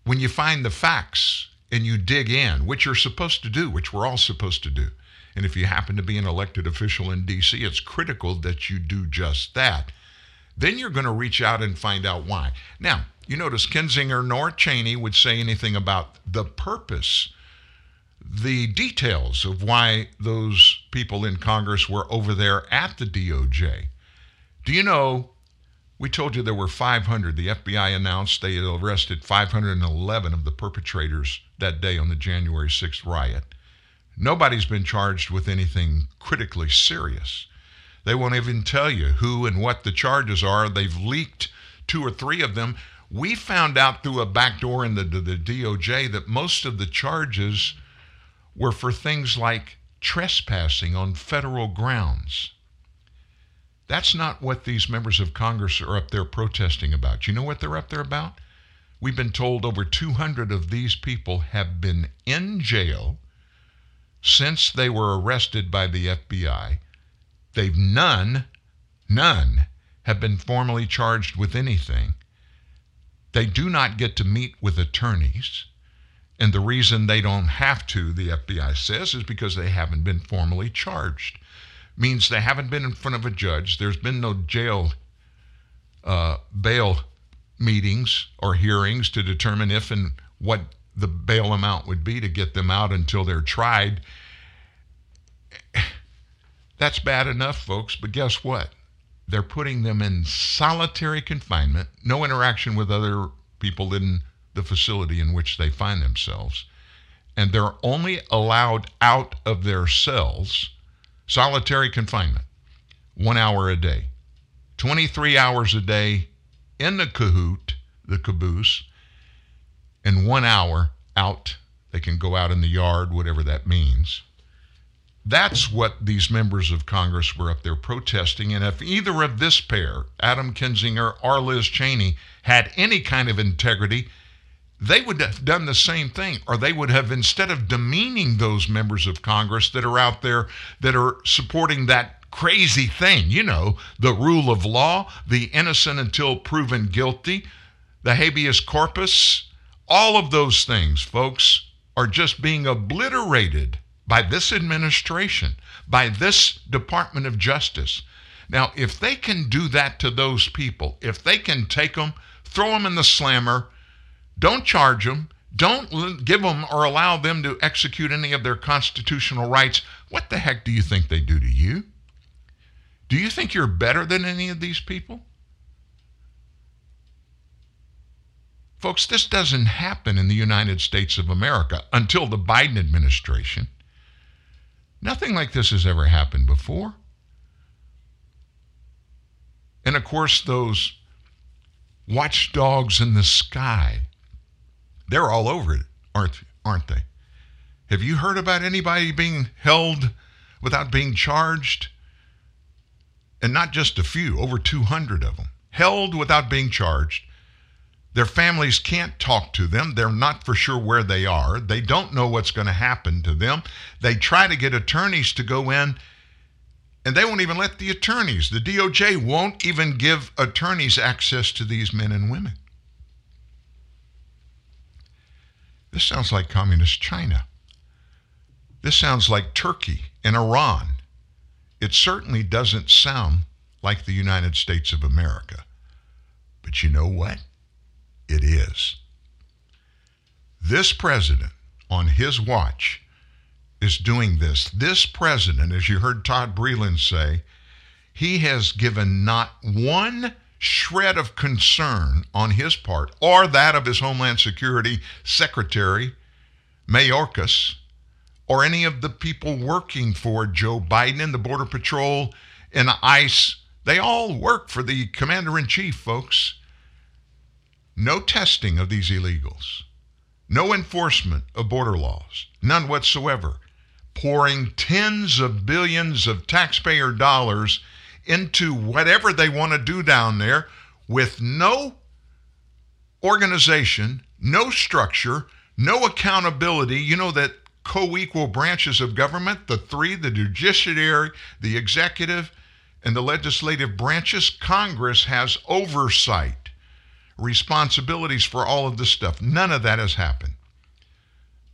when you find the facts and you dig in, which you're supposed to do, which we're all supposed to do, and if you happen to be an elected official in D.C., it's critical that you do just that. Then you're going to reach out and find out why. Now, you notice Kinzinger nor Cheney would say anything about the purpose, the details of why those people in Congress were over there at the DOJ. Do you know, we told you there were 500. The FBI announced they had arrested 511 of the perpetrators that day on the January 6th riot. Nobody's been charged with anything critically serious. They won't even tell you who and what the charges are. They've leaked 2 or 3 of them. We found out through a back door in the DOJ that most of the charges were for things like trespassing on federal grounds. That's not what these members of Congress are up there protesting about. You know what they're up there about? We've been told over 200 of these people have been in jail since they were arrested by the FBI. They've none have been formally charged with anything. They do not get to meet with attorneys. And the reason they don't have to, the FBI says, is because they haven't been formally charged. Means they haven't been in front of a judge. There's been no jail bail meetings or hearings to determine if and what the bail amount would be to get them out until they're tried. That's bad enough, folks, but guess what? They're putting them in solitary confinement, no interaction with other people in the facility in which they find themselves, and they're only allowed out of their cells, solitary confinement, 1 hour a day, 23 hours a day in the cahoot, the caboose, and 1 hour out. They can go out in the yard, whatever that means. That's what these members of Congress were up there protesting. And if either of this pair, Adam Kinzinger or Liz Cheney, had any kind of integrity, they would have done the same thing, or they would have, instead of demeaning those members of Congress that are out there that are supporting that crazy thing, you know, the rule of law, the innocent until proven guilty, the habeas corpus, all of those things, folks, are just being obliterated by this administration, by this Department of Justice. Now, if they can do that to those people, if they can take them, throw them in the slammer, don't charge them, don't give them or allow them to execute any of their constitutional rights, what the heck do you think they do to you? Do you think you're better than any of these people? Folks, this doesn't happen in the United States of America until the Biden administration. Nothing like this has ever happened before. And of course, those watchdogs in the sky, they're all over it, aren't they? Have you heard about anybody being held without being charged? And not just a few, over 200 of them, held without being charged. Their families can't talk to them. They're not for sure where they are. They don't know what's going to happen to them. They try to get attorneys to go in, and they won't even let the attorneys. The DOJ won't even give attorneys access to these men and women. This sounds like communist China. This sounds like Turkey and Iran. It certainly doesn't sound like the United States of America. But you know what? It is. This president, on his watch, is doing this. This president, as you heard Todd Breland say, he has given not one shred of concern on his part, or that of his Homeland Security Secretary, Mayorkas, or any of the people working for Joe Biden and the Border Patrol and ICE. They all work for the commander-in-chief, folks. No testing of these illegals. No enforcement of border laws. None whatsoever. Pouring tens of billions of taxpayer dollars into whatever they want to do down there with no organization, no structure, no accountability. You know that co-equal branches of government, the three, the judiciary, the executive, and the legislative branches, Congress has oversight, responsibilities for all of this stuff. None of that has happened.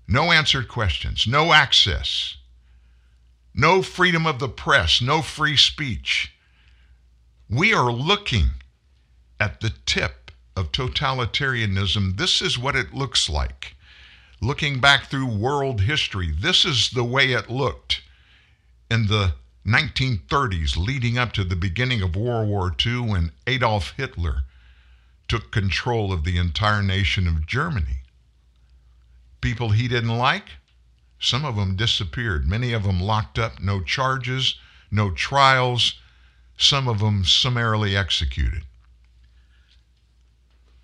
No answered questions, no access, no freedom of the press, no free speech. We are looking at the tip of totalitarianism. This is what it looks like. Looking back through world history, this is the way it looked in the 1930s leading up to the beginning of World War II when Adolf Hitler took control of the entire nation of Germany. People he didn't like, some of them disappeared, many of them locked up, no charges, no trials, some of them summarily executed.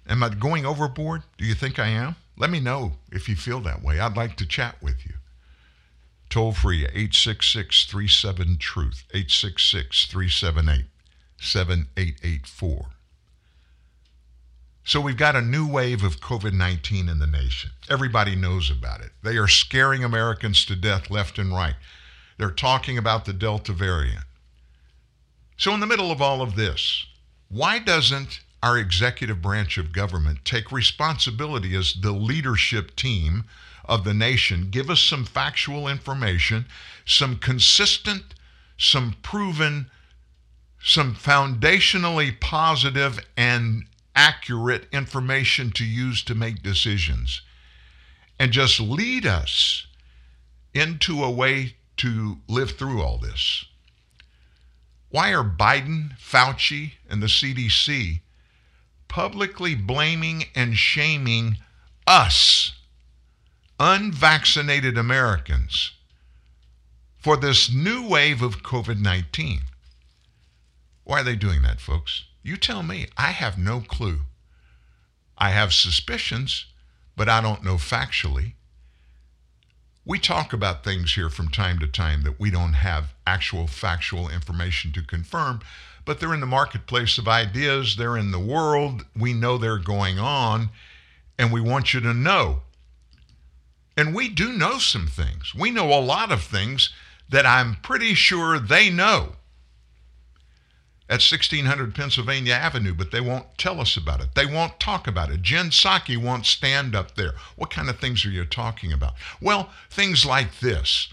Am I going overboard? Do you think I am? Let me know if you feel that way. I'd like to chat with you. Toll free, 866-37-TRUTH, 866-378-7884. So we've got a new wave of COVID-19 in the nation. Everybody knows about it. They are scaring Americans to death left and right. They're talking about the Delta variant. So in the middle of all of this, why doesn't our executive branch of government take responsibility as the leadership team of the nation? Give us some factual information, some consistent, some proven, some foundationally positive and accurate information to use to make decisions. And just lead us into a way to live through all this. Why are Biden, Fauci, and the CDC publicly blaming and shaming us, unvaccinated Americans, for this new wave of COVID-19? Why are they doing that, folks? You tell me. I have no clue. I have suspicions, but I don't know factually. We talk about things here from time to time that we don't have actual factual information to confirm, but they're in the marketplace of ideas. They're in the world. We know they're going on, and we want you to know. And we do know some things. We know a lot of things that I'm pretty sure they know at 1600 Pennsylvania Avenue, but they won't tell us about it. They won't talk about it. Jen Psaki won't stand up there. What kind of things are you talking about? Well, things like this.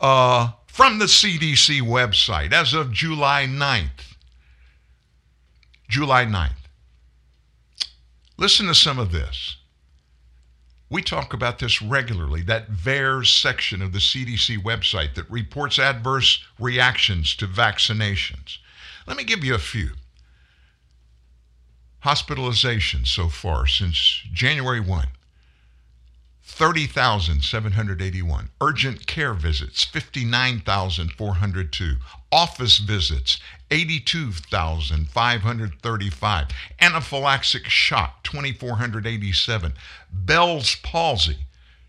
From the CDC website, as of July 9th. Listen to some of this. We talk about this regularly, that VAERS section of the CDC website that reports adverse reactions to vaccinations. Let me give you a few. Hospitalizations so far since January 1, 30,781. Urgent care visits, 59,402. Office visits, 82,535. Anaphylactic shock, 2,487. Bell's palsy,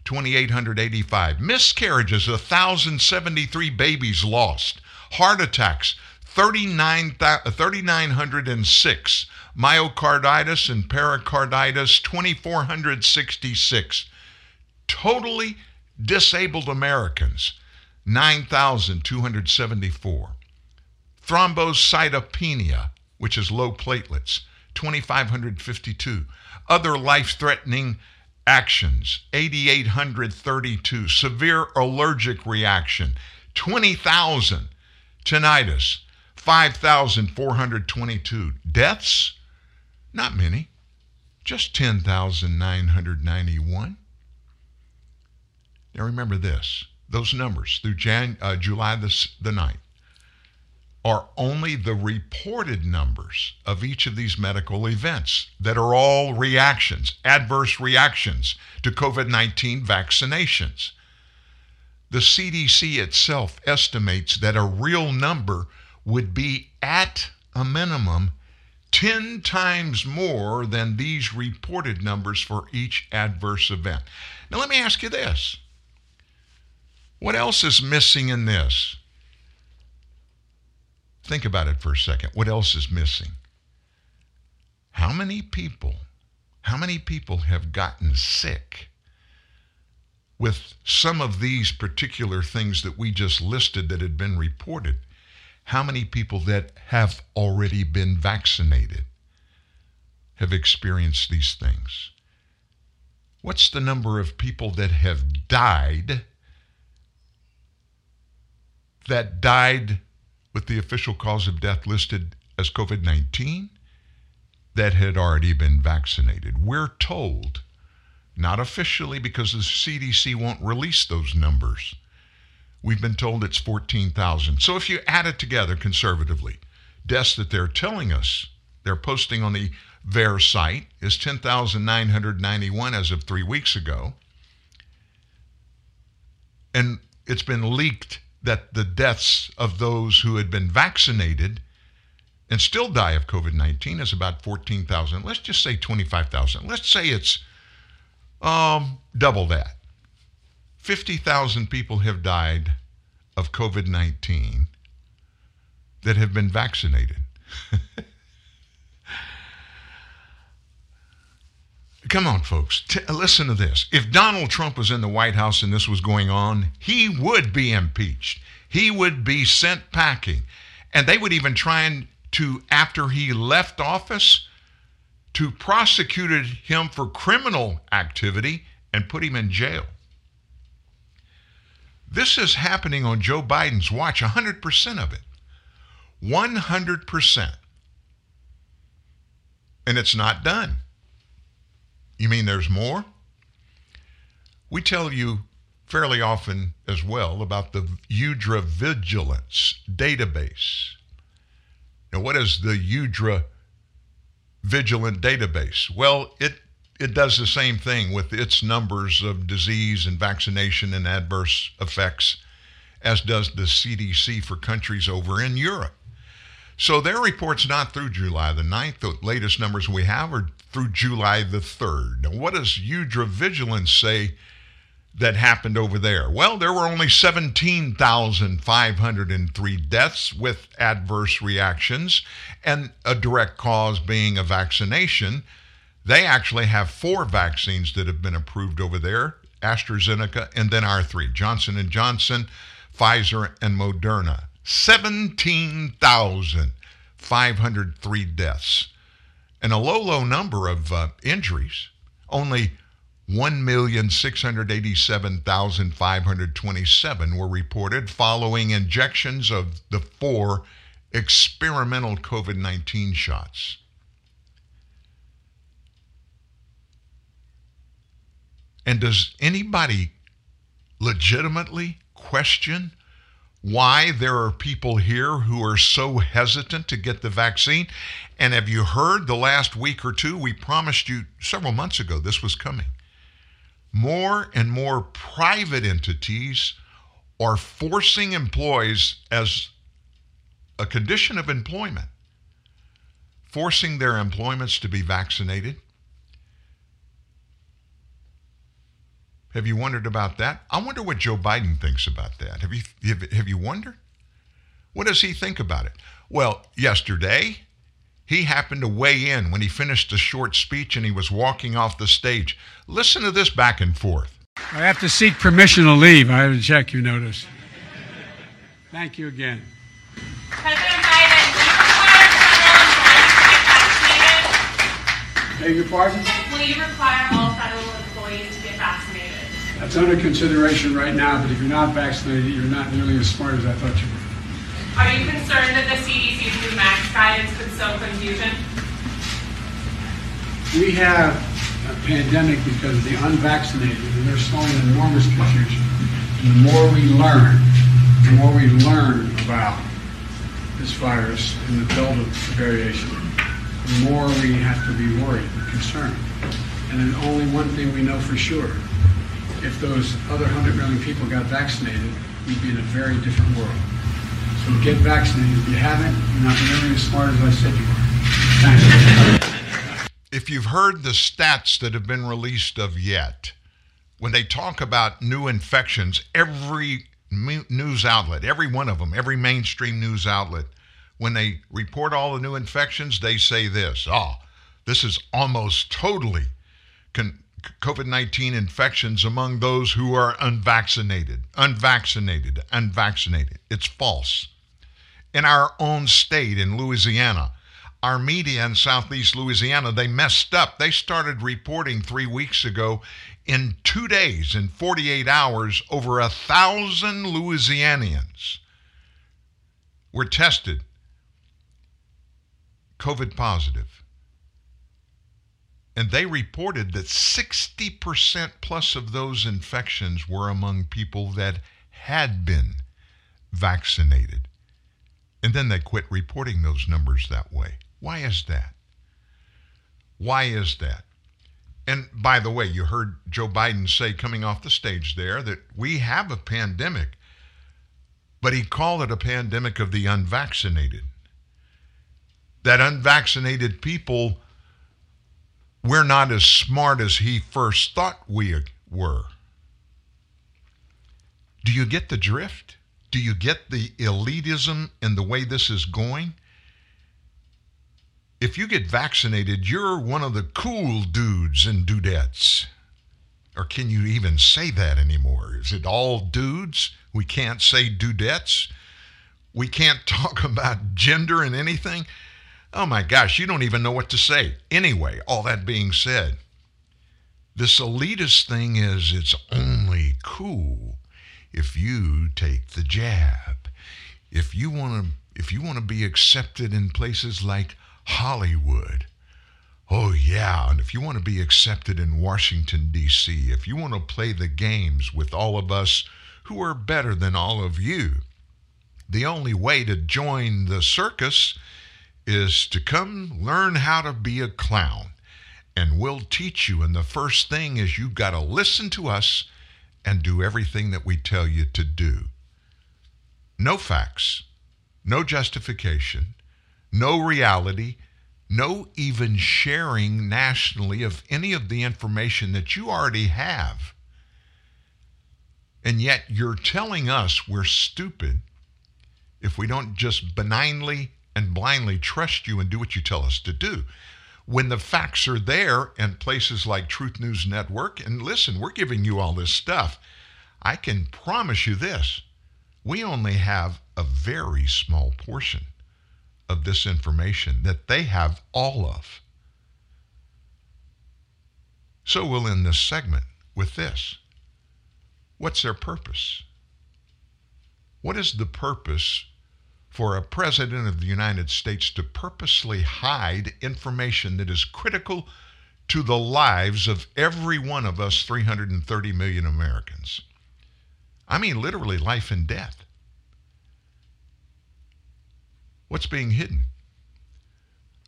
2,885. Miscarriages, 1,073 babies lost. Heart attacks, 3,906. Myocarditis and pericarditis, 2,466. Totally disabled Americans, 9,274. Thrombocytopenia, which is low platelets, 2,552. Other life-threatening actions, 8,832. Severe allergic reaction, 20,000. Tinnitus, 5,422. Deaths, not many, just 10,991. Now remember this, those numbers through July the 9th are only the reported numbers of each of these medical events that are all reactions, adverse reactions to COVID-19 vaccinations. The CDC itself estimates that a real number would be at a minimum 10 times more than these reported numbers for each adverse event. Now let me ask you this. What else is missing in this? Think about it for a second. What else is missing? How many people have gotten sick with some of these particular things that we just listed that had been reported? How many people that have already been vaccinated have experienced these things? What's the number of people that have died with the official cause of death listed as COVID-19 that had already been vaccinated? We're told, not officially because the CDC won't release those numbers, we've been told it's 14,000. So if you add it together conservatively, deaths that they're telling us, they're posting on the VAERS site, is 10,991 as of 3 weeks ago. And it's been leaked that the deaths of those who had been vaccinated and still die of COVID-19 is about 14,000. Let's just say 25,000. Let's say it's double that. 50,000 people have died of COVID-19 that have been vaccinated. Come on, folks. Listen to this. If Donald Trump was in the White House and this was going on, he would be impeached. He would be sent packing. And they would even try to, after he left office, to prosecute him for criminal activity and put him in jail. This is happening on Joe Biden's watch, 100% of it. 100%. And it's not done. You mean there's more? We tell you fairly often as well about the UDRA Vigilance Database. Now, what is the UDRA Vigilance Database? Well, it does the same thing with its numbers of disease and vaccination and adverse effects, as does the CDC for countries over in Europe. So their report's not through July the 9th. The latest numbers we have are through July the 3rd. Now, what does UDRA Vigilance say that happened over there? Well, there were only 17,503 deaths with adverse reactions, and a direct cause being a vaccination. They actually have 4 vaccines that have been approved over there, AstraZeneca, and then our 3, Johnson & Johnson, Pfizer, and Moderna. 17,503 deaths. And a low, low number of injuries. Only 1,687,527 were reported following injections of the 4 experimental COVID-19 shots. And does anybody legitimately question why there are people here who are so hesitant to get the vaccine? And have you heard the last week or two, we promised you several months ago this was coming. More and more private entities are forcing employees, as a condition of employment, forcing their employees to be vaccinated. Have you wondered about that? I wonder what Joe Biden thinks about that. Have you wondered? What does he think about it? Well, yesterday, he happened to weigh in when he finished a short speech and he was walking off the stage. Listen to this back and forth. I have to seek permission to leave. I have to check your notice. Thank you again. President Biden, do you require federal employees to get vaccinated? Will you require all federal employees to get vaccinated? That's under consideration right now, but if you're not vaccinated, you're not nearly as smart as I thought you were. Are you concerned that the CDC's new mask guidance could sow confusion? We have a pandemic because of the unvaccinated, and they're sowing enormous confusion. And the more we learn about this virus and the Delta variation, the more we have to be worried and concerned. And then only one thing we know for sure. If those other 100 million people got vaccinated, we'd be in a very different world. So get vaccinated. If you haven't, you're not nearly as smart as I said you are. Thanks. If you've heard the stats that have been released of yet, when they talk about new infections, every news outlet, every one of them, every mainstream news outlet, when they report all the new infections, they say this, this is almost totally COVID-19 infections among those who are unvaccinated. It's false. In our own state, in Louisiana, our media in Southeast Louisiana, they messed up. They started reporting 3 weeks ago in 2 days, in 48 hours, over 1,000 Louisianians were tested COVID positive. And they reported that 60% plus of those infections were among people that had been vaccinated. And then they quit reporting those numbers that way. Why is that? Why is that? And by the way, you heard Joe Biden say coming off the stage there that we have a pandemic, but he called it a pandemic of the unvaccinated. That unvaccinated people, we're not as smart as he first thought we were. Do you get the drift? Do you get the elitism in the way this is going? If you get vaccinated, you're one of the cool dudes and dudettes. Or can you even say that anymore? Is it all dudes? We can't say dudettes. We can't talk about gender and anything. Oh my gosh, you don't even know what to say. Anyway, all that being said, this elitist thing is it's only cool if you take the jab. If you want to be accepted in places like Hollywood. Oh, yeah. And if you want to be accepted in Washington, D.C., if you want to play the games with all of us who are better than all of you, the only way to join the circus is to come learn how to be a clown. And we'll teach you. And the first thing is you've got to listen to us and do everything that we tell you to do. No facts, no justification. No reality, no even sharing nationally of any of the information that you already have. And yet you're telling us we're stupid if we don't just benignly and blindly trust you and do what you tell us to do. When the facts are there in places like Truth News Network, and listen, we're giving you all this stuff. I can promise you this, we only have a very small portion of this information that they have all of. So we'll end this segment with this. What's their purpose? What is the purpose for a president of the United States to purposely hide information that is critical to the lives of every one of us 330 million Americans? I mean, literally life and death. What's being hidden?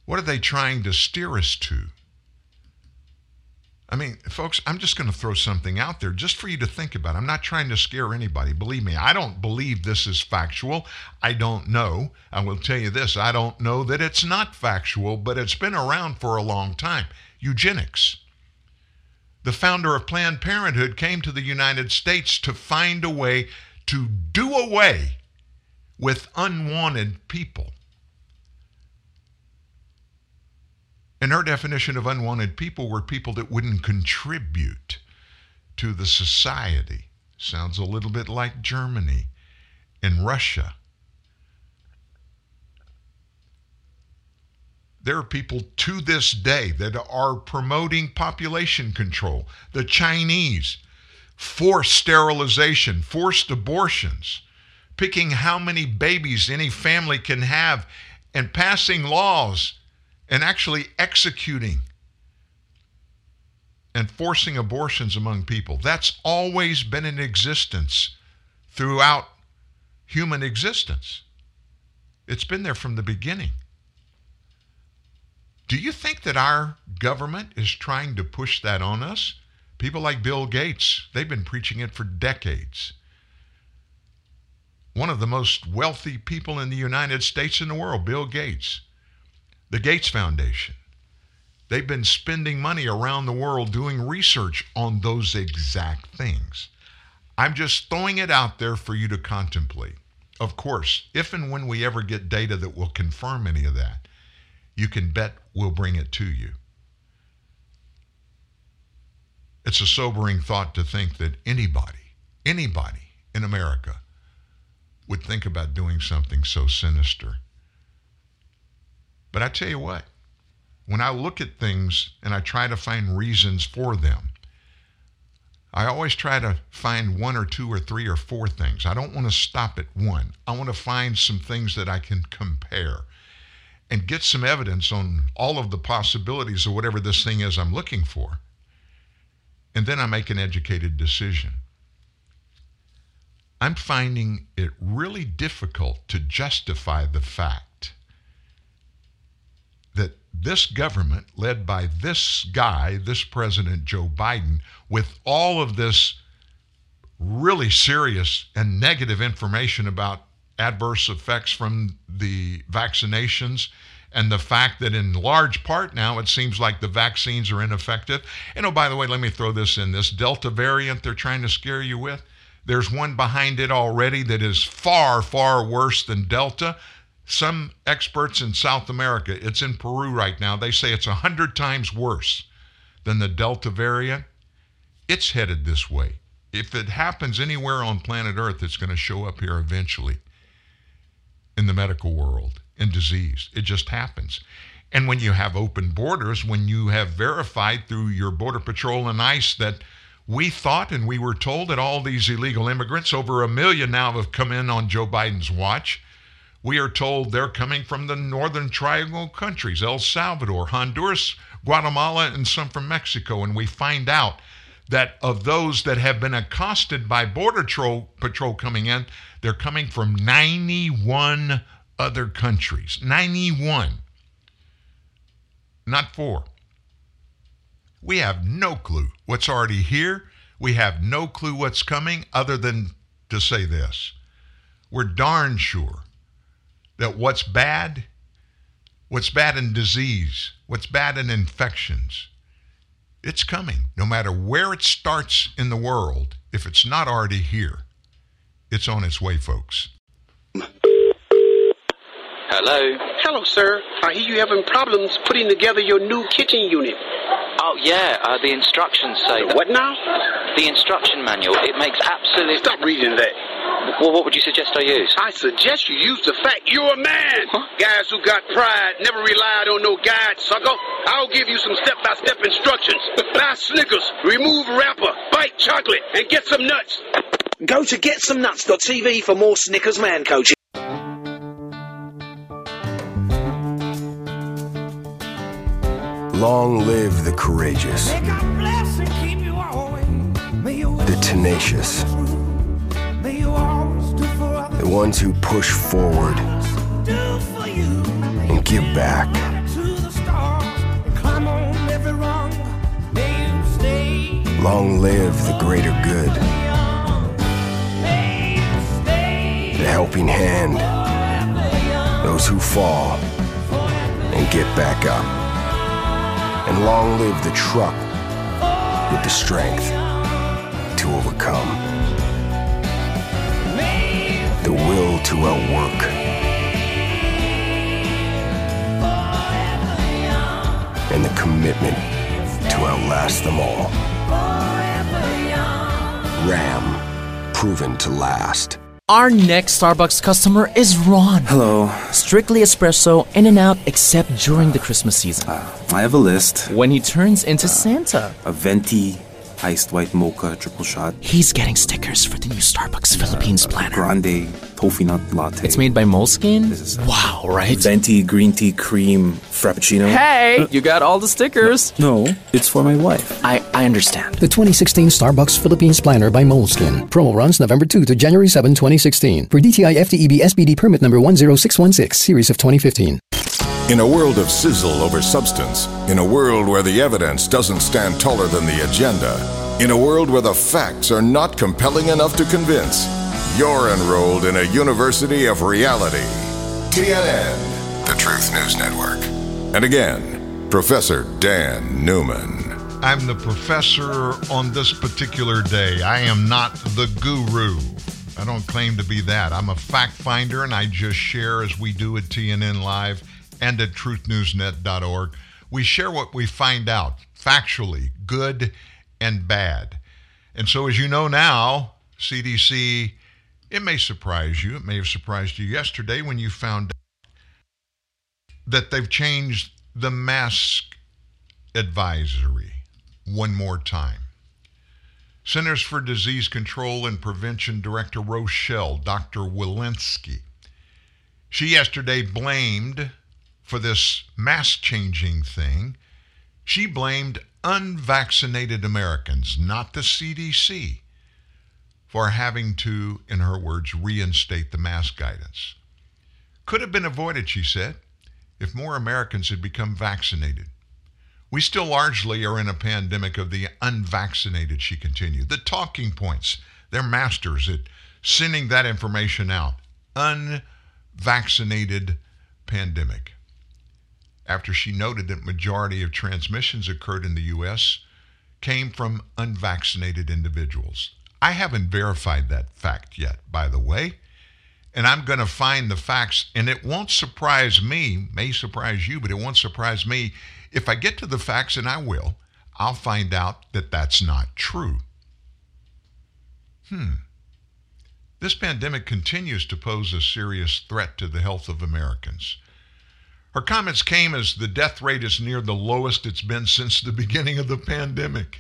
What are they trying to steer us to? I mean, folks, I'm just going to throw something out there just for you to think about. I'm not trying to scare anybody. Believe me, I don't believe this is factual. I don't know. I will tell you this. I don't know that it's not factual, but it's been around for a long time. Eugenics. The founder of Planned Parenthood came to the United States to find a way to do away with unwanted people. And her definition of unwanted people were people that wouldn't contribute to the society. Sounds a little bit like Germany and Russia. There are people to this day that are promoting population control. The Chinese, forced sterilization, forced abortions, picking how many babies any family can have and passing laws and actually executing and forcing abortions among people. That's always been in existence throughout human existence. It's been there from the beginning. Do you think that our government is trying to push that on us? People like Bill Gates, they've been preaching it for decades. one of the most wealthy people in the United States and the world, Bill Gates, the Gates Foundation. They've been spending money around the world doing research on those exact things. I'm just throwing it out there for you to contemplate. Of course, if and when we ever get data that will confirm any of that, you can bet we'll bring it to you. It's a sobering thought to think that anybody in America would think about doing something so sinister. But I tell you what, when I look at things and I try to find reasons for them, I always try to find one or two or three or four things. I don't want to stop at one. I want to find some things that I can compare and get some evidence on all of the possibilities of whatever this thing is I'm looking for. And then I make an educated decision. I'm finding it really difficult to justify the fact that this government, led by this guy, this President Joe Biden, with all of this really serious and negative information about adverse effects from the vaccinations and the fact that in large part now it seems like the vaccines are ineffective. And oh, by the way, let me throw this in. This Delta variant they're trying to scare you with, there's one behind it already that is far, far worse than Delta. Some experts in South America, it's in Peru right now, they say it's 100 times worse than the Delta variant. It's headed this way. If it happens anywhere on planet Earth, it's going to show up here eventually in the medical world, in disease. It just happens. And when you have open borders, when you have verified through your Border Patrol and ICE that we thought and we were told that all these illegal immigrants, over 1 million now, have come in on Joe Biden's watch. We are told they're coming from the northern triangle countries, El Salvador, Honduras, Guatemala, and some from Mexico. And we find out that of those that have been accosted by Border Patrol coming in, they're coming from 91 other countries. 91. Not four. We have no clue what's already here. We have no clue what's coming, other than to say this. We're darn sure that what's bad in disease, what's bad in infections, it's coming. No matter where it starts in the world, if it's not already here, it's on its way, folks. Hello? Hello, sir. I hear you having problems putting together your new kitchen unit. Oh, yeah, the instructions say that. What now? The instruction manual. It makes absolute... Stop reading that. Well, what would you suggest I use? I suggest you use the fact you're a man. Huh? Guys who got pride never relied on no guide, sucker. I'll give you some step-by-step instructions. Buy Snickers, remove wrapper, bite chocolate, and get some nuts. Go to getsomenuts.tv for more Snickers man coaching. Long live the courageous. May God bless and keep you always. May you always. The tenacious. May you always do for others. The ones who push forward. Do for you. And give back. To the stars and climb on every rung. May you stay. Long live the greater good. May you stay. The helping hand. Those who fall and get back up. And long live the truck with the strength to overcome, the will to outwork, and the commitment to outlast them all. Ram, proven to last. Our next Starbucks customer is Ron. Hello. Strictly espresso, in and out, except during the Christmas season. I have a list. When he turns into Santa. A venti, iced white mocha, triple shot. He's getting stickers for the new Starbucks Philippines planner. Grande, toffee nut latte. It's made by Moleskine. This is wow, right? Venti, green tea, cream, frappuccino. Hey, you got all the stickers. No, it's for my wife. I understand. The 2016 Starbucks Philippines Planner by Moleskine. Promo runs November 2 to January 7, 2016. For DTI FTEB SBD permit number 10616, series of 2015. In a world of sizzle over substance, in a world where the evidence doesn't stand taller than the agenda, in a world where the facts are not compelling enough to convince, You're enrolled in a university of reality. TNN, the Truth News Network. And again, Professor Dan Newman. I'm the professor on this particular day. I am not the guru. I don't claim to be that. I'm a fact finder, and I just share, as we do at TNN Live and at truthnewsnet.org. We share what we find out, factually, good and bad. And so, as you know now, CDC, it may surprise you. It may have surprised you yesterday when you found out that they've changed the mask advisory one more time. Centers for Disease Control and Prevention Director Rochelle, Dr. Walensky, she yesterday blamed for this mask changing thing. She blamed unvaccinated Americans, not the CDC, for having to, in her words, reinstate the mask guidance. Could have been avoided, she said, if more Americans had become vaccinated. We still largely are in a pandemic of the unvaccinated, she continued. The talking points, they're masters at sending that information out. Unvaccinated pandemic. After she noted that majority of transmissions occurred in the U.S. came from unvaccinated individuals. I haven't verified that fact yet, by the way, and I'm going to find the facts, and it won't surprise me, may surprise you, but it won't surprise me. If I get to the facts, and I will, I'll find out that that's not true. This pandemic continues to pose a serious threat to the health of Americans. Her comments came as the death rate is near the lowest it's been since the beginning of the pandemic.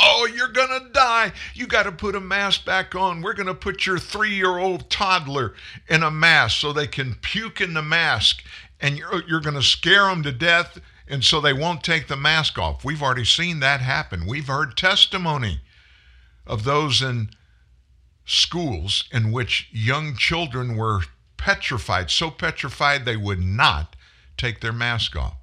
Oh, you're going to die. You got to put a mask back on. We're going to put your 3-year-old toddler in a mask so they can puke in the mask. And you're going to scare them to death, and so they won't take the mask off. We've already seen that happen. We've heard testimony of those in schools in which young children were petrified, so petrified they would not take their mask off.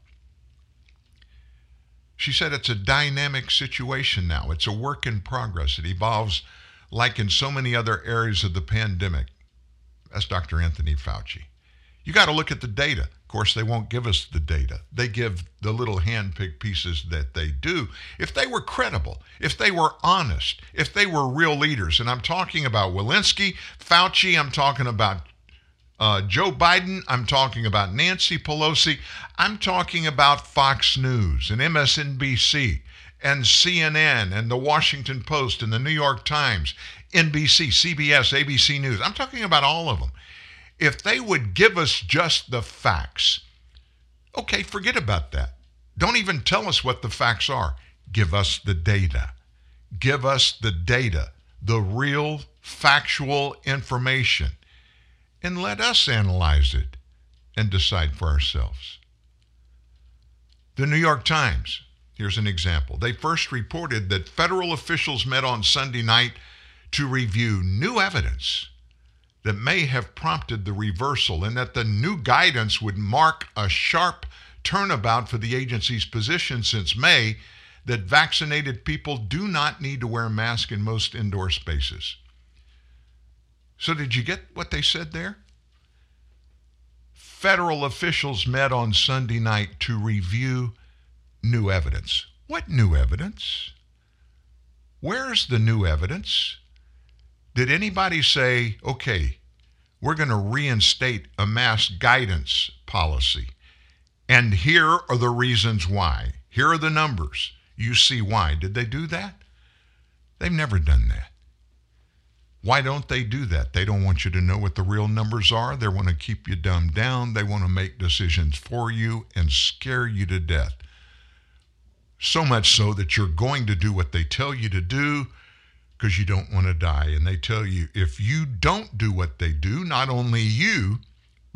She said it's a dynamic situation now. It's a work in progress. It evolves like in so many other areas of the pandemic. That's Dr. Anthony Fauci. You got to look at the data. Of course, they won't give us the data. They give the little hand-picked pieces that they do. If they were credible, if they were honest, if they were real leaders, and I'm talking about Walensky, Fauci, I'm talking about Joe Biden, I'm talking about Nancy Pelosi, I'm talking about Fox News and MSNBC and CNN and the Washington Post and the New York Times, NBC, CBS, ABC News. I'm talking about all of them. If they would give us just the facts, okay, forget about that. Don't even tell us what the facts are. Give us the data. Give us the data, the real factual information. And let us analyze it and decide for ourselves. The New York Times, here's an example. They first reported that federal officials met on Sunday night to review new evidence that may have prompted the reversal, and that the new guidance would mark a sharp turnabout for the agency's position since May that vaccinated people do not need to wear masks in most indoor spaces. So did you get what they said there? Federal officials met on Sunday night to review new evidence. What new evidence? Where's the new evidence? Did anybody say, okay, we're going to reinstate a mask guidance policy, and here are the reasons why. Here are the numbers. You see why. Did they do that? They've never done that. Why don't they do that? They don't want you to know what the real numbers are. They want to keep you dumbed down. They want to make decisions for you and scare you to death. So much so that you're going to do what they tell you to do because you don't want to die. And they tell you if you don't do what they do, not only you,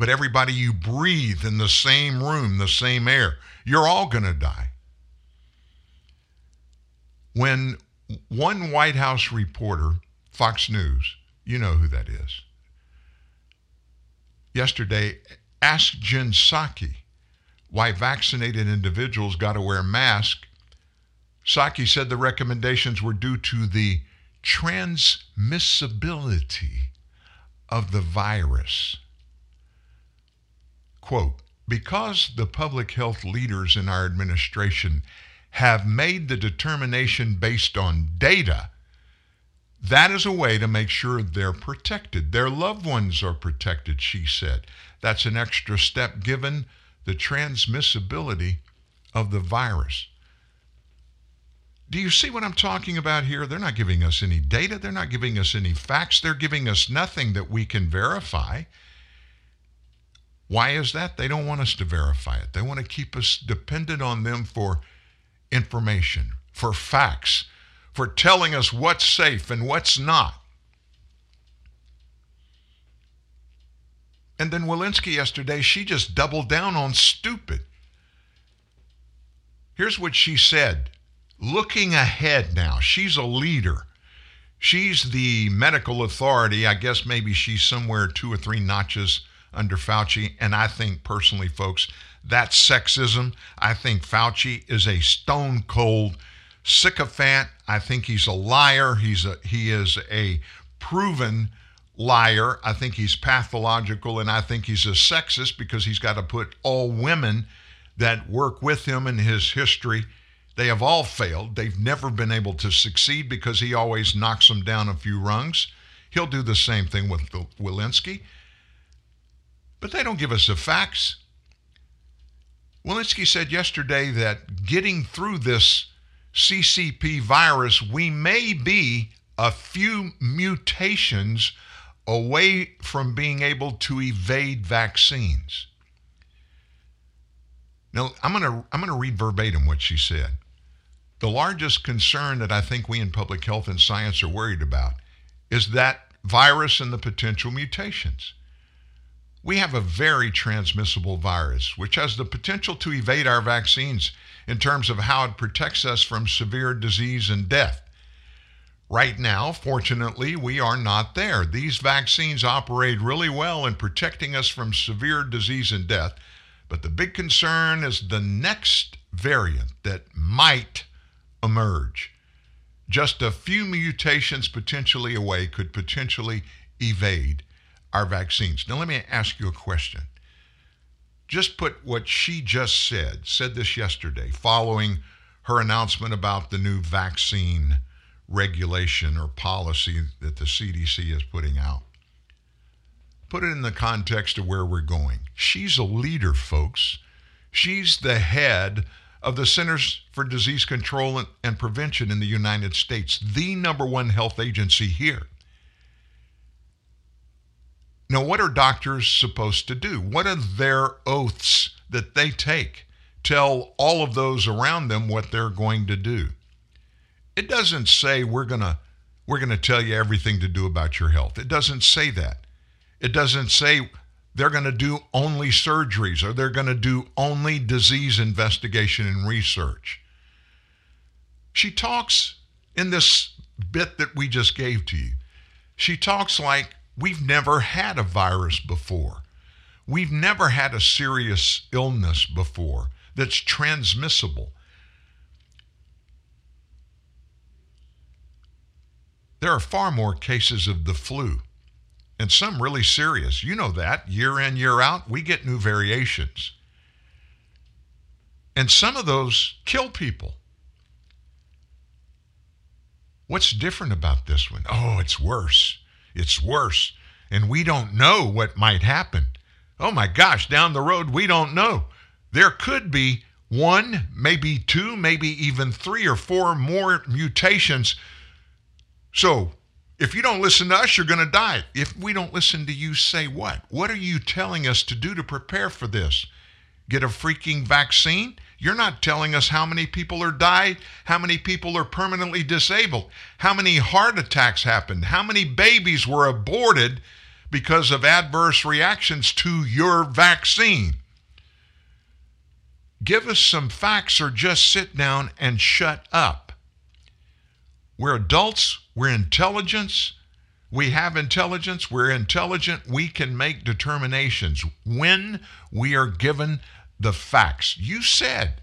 but everybody you breathe in the same room, the same air, you're all going to die. When one White House reporter, Fox News, you know who that is, yesterday asked Jen Psaki why vaccinated individuals got to wear masks. Psaki said the recommendations were due to the transmissibility of the virus. Quote, because the public health leaders in our administration have made the determination based on data, that is a way to make sure they're protected. Their loved ones are protected, she said. That's an extra step given the transmissibility of the virus. Do you see what I'm talking about here? They're not giving us any data. They're not giving us any facts. They're giving us nothing that we can verify. Why is that? They don't want us to verify it. They want to keep us dependent on them for information, for facts, for telling us what's safe and what's not. And then Walensky yesterday, she just doubled down on stupid. Here's what she said. Looking ahead now, she's a leader. She's the medical authority. I guess maybe she's somewhere 2 or 3 notches under Fauci. And I think personally, folks, that's sexism. I think Fauci is a stone cold sycophant. I think he's a liar. He is a proven liar. I think he's pathological, and I think he's a sexist because he's got to put all women that work with him in his history. They have all failed. They've never been able to succeed because he always knocks them down a few rungs. He'll do the same thing with Walensky. But they don't give us the facts. Walensky said yesterday that getting through this CCP virus, we may be a few mutations away from being able to evade vaccines. Now, I'm going to read verbatim what she said. The largest concern that I think we in public health and science are worried about is that virus and the potential mutations. We have a very transmissible virus, which has the potential to evade our vaccines in terms of how it protects us from severe disease and death. Right now, fortunately, we are not there. These vaccines operate really well in protecting us from severe disease and death, but the big concern is the next variant that might emerge. Just a few mutations potentially away could potentially evade our vaccines. Now, let me ask you a question. Just put what she just said this yesterday, following her announcement about the new vaccine regulation or policy that the CDC is putting out. Put it in the context of where we're going. She's a leader, folks. She's the head of the Centers for Disease Control and Prevention in the United States, the #1 health agency here. Now, what are doctors supposed to do? What are their oaths that they take? Tell all of those around them what they're going to do. It doesn't say we're going to tell you everything to do about your health. It doesn't say that. It doesn't say they're going to do only surgeries or they're going to do only disease investigation and research. She talks in this bit that we just gave to you. She talks like we've never had a virus before. We've never had a serious illness before that's transmissible. There are far more cases of the flu, and some really serious. You know that, year in, year out, we get new variations. And some of those kill people. What's different about this one? Oh, it's worse. It's worse, and we don't know what might happen. Oh, my gosh, down the road, we don't know. There could be 1, maybe 2, maybe even 3 or 4 more mutations. So if you don't listen to us, you're going to die. If we don't listen to you, say what? What are you telling us to do to prepare for this? Get a freaking vaccine? You're not telling us how many people are died, how many people are permanently disabled, how many heart attacks happened, how many babies were aborted because of adverse reactions to your vaccine. Give us some facts or just sit down and shut up. We're adults, we have intelligence, we're intelligent, we can make determinations when we are given the facts. You said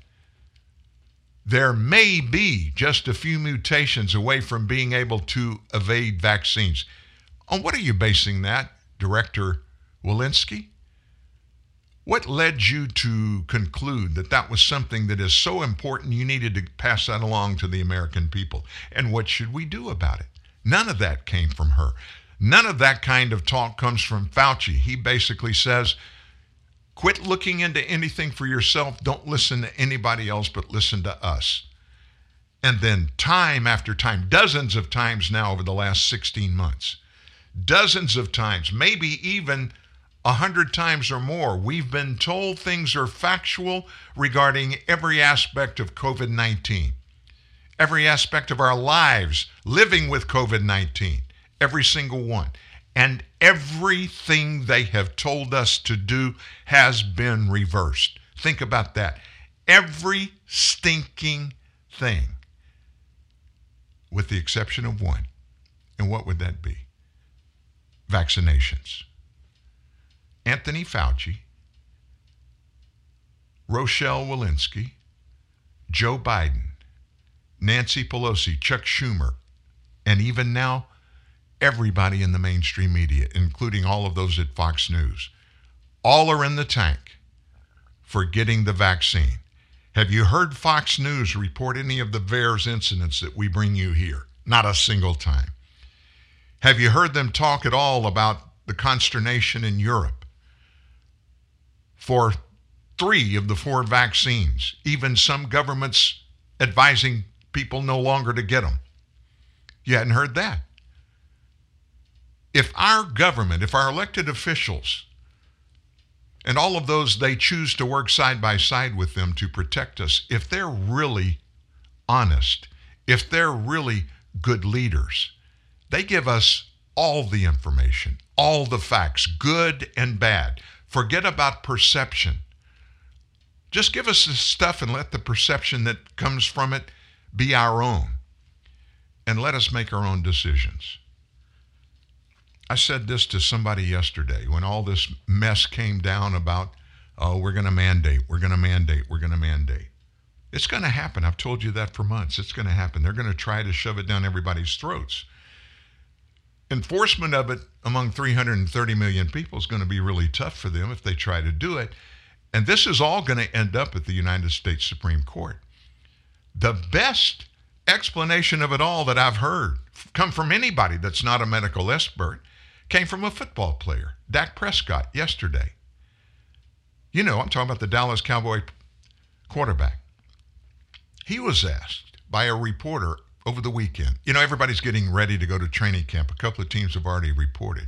There may be just a few mutations away from being able to evade vaccines. On what are you basing that, Director Walensky? What led you to conclude that that was something that is so important you needed to pass that along to the American people? And what should we do about it? None of that came from her. None of that kind of talk comes from Fauci. He basically says, quit looking into anything for yourself. Don't listen to anybody else, but listen to us. And then time after time, dozens of times now over the last 16 months, dozens of times, maybe even 100 times or more, we've been told things are factual regarding every aspect of COVID-19, every aspect of our lives living with COVID-19. Every single one. And everything they have told us to do has been reversed. Think about that. Every stinking thing, with the exception of one. And what would that be? Vaccinations. Anthony Fauci, Rochelle Walensky, Joe Biden, Nancy Pelosi, Chuck Schumer, and even now, everybody in the mainstream media, including all of those at Fox News, all are in the tank for getting the vaccine. Have you heard Fox News report any of the VAERS incidents that we bring you here? Not a single time. Have you heard them talk at all about the consternation in Europe for 3 of the 4 vaccines, even some governments advising people no longer to get them? You hadn't heard that. If our government, if our elected officials, and all of those they choose to work side by side with them to protect us, if they're really honest, if they're really good leaders, they give us all the information, all the facts, good and bad. Forget about perception. Just give us the stuff and let the perception that comes from it be our own. And let us make our own decisions. I said this to somebody yesterday when all this mess came down about, oh, we're going to mandate, we're going to mandate, we're going to mandate. It's going to happen. I've told you that for months. It's going to happen. They're going to try to shove it down everybody's throats. Enforcement of it among 330 million people is going to be really tough for them if they try to do it. And this is all going to end up at the United States Supreme Court. The best explanation of it all that I've heard come from anybody that's not a medical expert came from a football player, Dak Prescott, yesterday. You know, I'm talking about the Dallas Cowboy quarterback. He was asked by a reporter over the weekend. You know, everybody's getting ready to go to training camp. A couple of teams have already reported.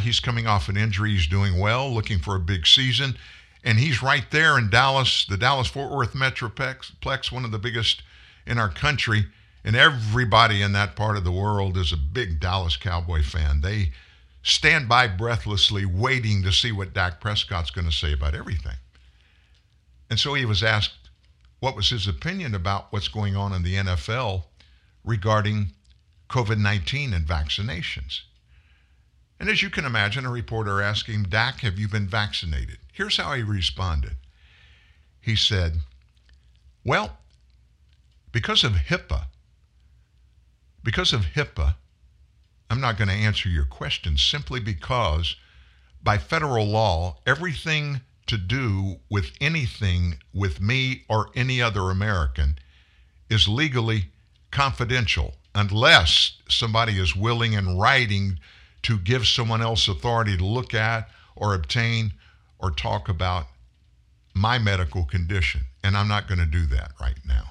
He's coming off an injury. He's doing well, looking for a big season. And he's right there in Dallas, the Dallas-Fort Worth Metroplex, one of the biggest in our country. And everybody in that part of the world is a big Dallas Cowboy fan. They stand by breathlessly waiting to see what Dak Prescott's going to say about everything. And so he was asked what was his opinion about what's going on in the NFL regarding COVID-19 and vaccinations. And as you can imagine, a reporter asked him, Dak, have you been vaccinated? Here's how he responded. He said, well, because of HIPAA, I'm not going to answer your question simply because by federal law, everything to do with anything with me or any other American is legally confidential unless somebody is willing in writing to give someone else authority to look at or obtain or talk about my medical condition. And I'm not going to do that right now.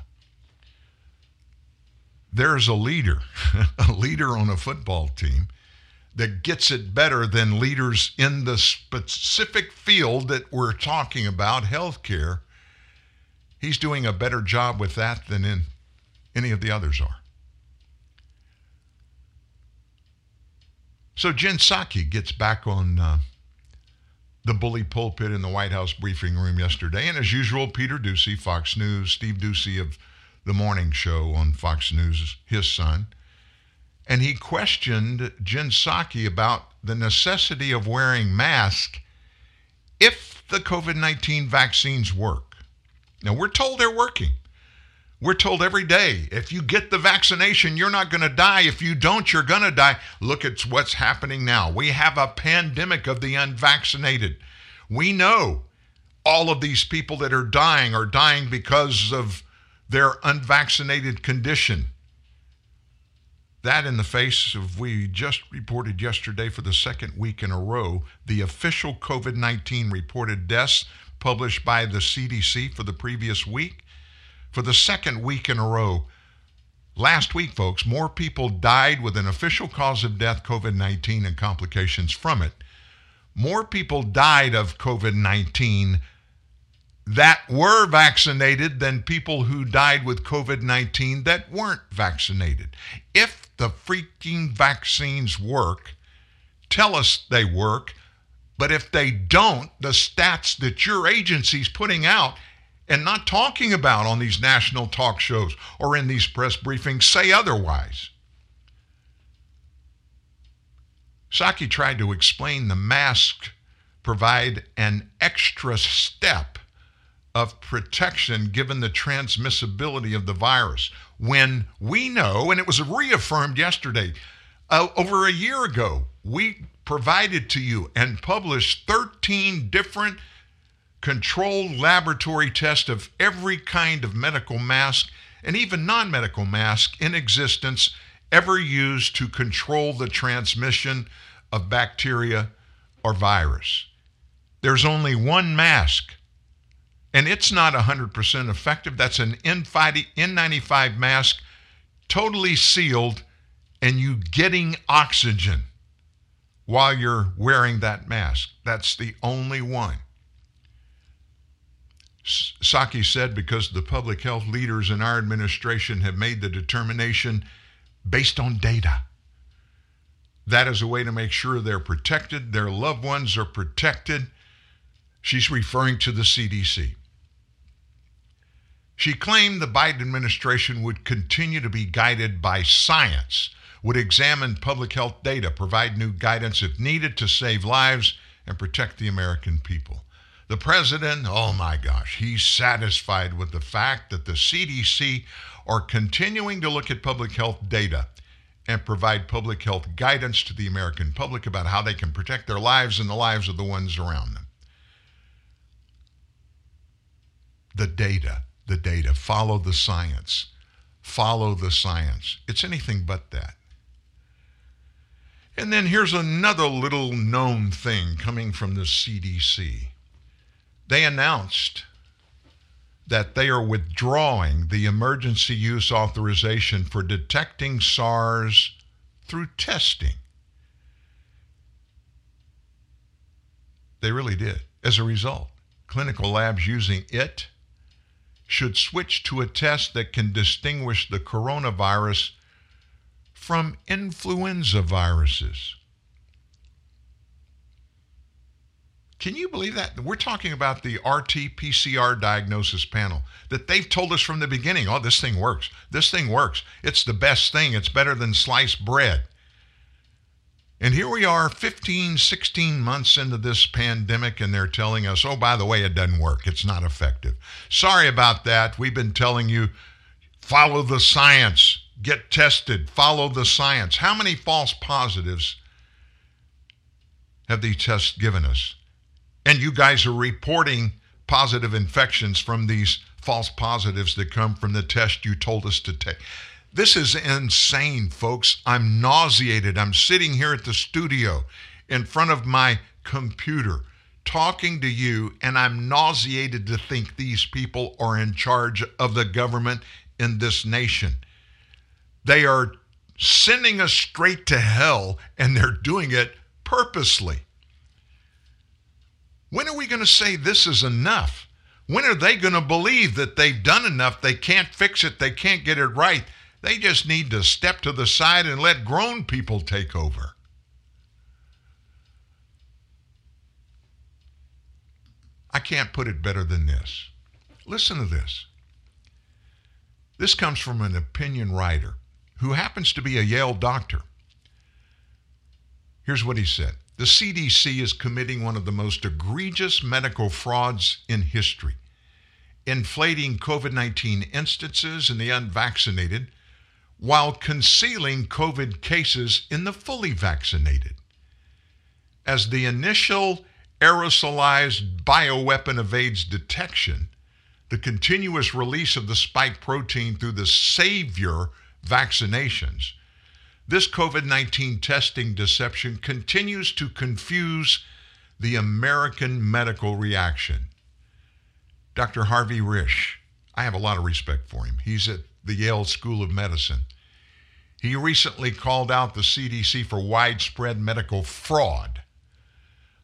There's a leader on a football team that gets it better than leaders in the specific field that we're talking about, healthcare. He's doing a better job with that than in any of the others are. So Jen Psaki gets back on the bully pulpit in the White House briefing room yesterday. And as usual, Peter Doocy, Fox News, Steve Doocy of the morning show on Fox News, his son, and he questioned Jen Psaki about the necessity of wearing masks if the COVID-19 vaccines work. Now, we're told they're working. We're told every day, if you get the vaccination, you're not going to die. If you don't, you're going to die. Look at what's happening now. We have a pandemic of the unvaccinated. We know all of these people that are dying because of their unvaccinated condition. That in the face of, we just reported yesterday for the second week in a row, the official COVID-19 reported deaths published by the CDC for the previous week. For the second week in a row, last week, folks, more people died with an official cause of death, COVID-19, and complications from it. More people died of COVID-19 that were vaccinated than people who died with COVID-19 that weren't vaccinated. If the freaking vaccines work, tell us they work. But if they don't, the stats that your agency's putting out and not talking about on these national talk shows or in these press briefings say otherwise. Psaki tried to explain the masks provide an extra step of protection given the transmissibility of the virus, when we know, and it was reaffirmed yesterday, over a year ago, we provided to you and published 13 different controlled laboratory test of every kind of medical mask and even non-medical mask in existence ever used to control the transmission of bacteria or virus. There's only one mask, and it's not 100% effective. That's an N95 mask, totally sealed, and you getting oxygen while you're wearing that mask. That's the only one. Psaki said because the public health leaders in our administration have made the determination based on data. That is a way to make sure they're protected, their loved ones are protected. She's referring to the CDC. She claimed the Biden administration would continue to be guided by science, would examine public health data, provide new guidance if needed to save lives and protect the American people. The president, oh my gosh, he's satisfied with the fact that the CDC are continuing to look at public health data and provide public health guidance to the American public about how they can protect their lives and the lives of the ones around them. The data, follow the science, follow the science. It's anything but that. And then here's another little known thing coming from the CDC. They announced that they are withdrawing the emergency use authorization for detecting SARS through testing. They really did. As a result, clinical labs using it should switch to a test that can distinguish the coronavirus from influenza viruses. Can you believe that? We're talking about the RT-PCR diagnosis panel that they've told us from the beginning, oh, this thing works. This thing works. It's the best thing. It's better than sliced bread. And here we are 15, 16 months into this pandemic, and they're telling us, oh, by the way, it doesn't work. It's not effective. Sorry about that. We've been telling you, follow the science. Get tested. Follow the science. How many false positives have these tests given us? And you guys are reporting positive infections from these false positives that come from the test you told us to take. This is insane, folks. I'm nauseated. I'm sitting here at the studio in front of my computer talking to you, and I'm nauseated to think these people are in charge of the government in this nation. They are sending us straight to hell, and they're doing it purposely. When are we going to say this is enough? When are they going to believe that they've done enough? They can't fix it. They can't get it right. They just need to step to the side and let grown people take over. I can't put it better than this. Listen to this. This comes from an opinion writer who happens to be a Yale doctor. Here's what he said. The CDC is committing one of the most egregious medical frauds in history. inflating COVID-19 instances in the unvaccinated while concealing COVID cases in the fully vaccinated. As the initial aerosolized bioweapon evades detection, the continuous release of the spike protein through the savior vaccinations, this COVID-19 testing deception continues to confuse the American medical reaction. Dr. Harvey Risch, I have a lot of respect for him. He's at the Yale School of Medicine. He recently called out the CDC for widespread medical fraud.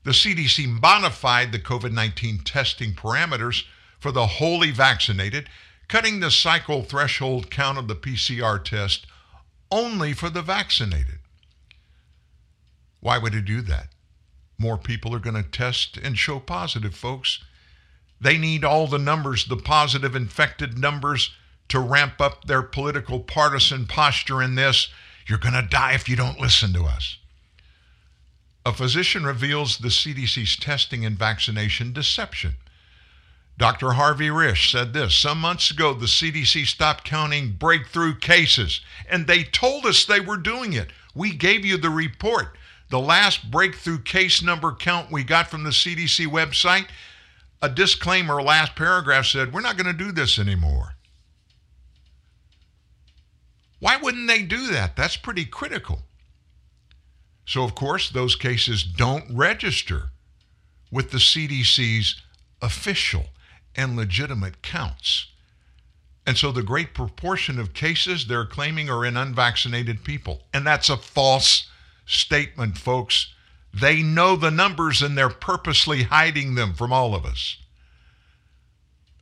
The CDC modified the COVID-19 testing parameters for the wholly vaccinated, cutting the cycle threshold count of the PCR test only for the vaccinated. Why would it do that? More people are going to test and show positive, folks. They need all the numbers, the positive infected numbers, to ramp up their political partisan posture in this. You're going to die if you don't listen to us. A physician reveals the CDC's testing and vaccination deception. Dr. Harvey Risch said this, some months ago, the CDC stopped counting breakthrough cases, and they told us they were doing it. We gave you the report. The last breakthrough case number count we got from the CDC website, a disclaimer last paragraph said, we're not going to do this anymore. Why wouldn't they do that? That's pretty critical. So, of course, those cases don't register with the CDC's official and legitimate counts. And so the great proportion of cases they're claiming are in unvaccinated people. And that's a false statement, folks. They know the numbers and they're purposely hiding them from all of us.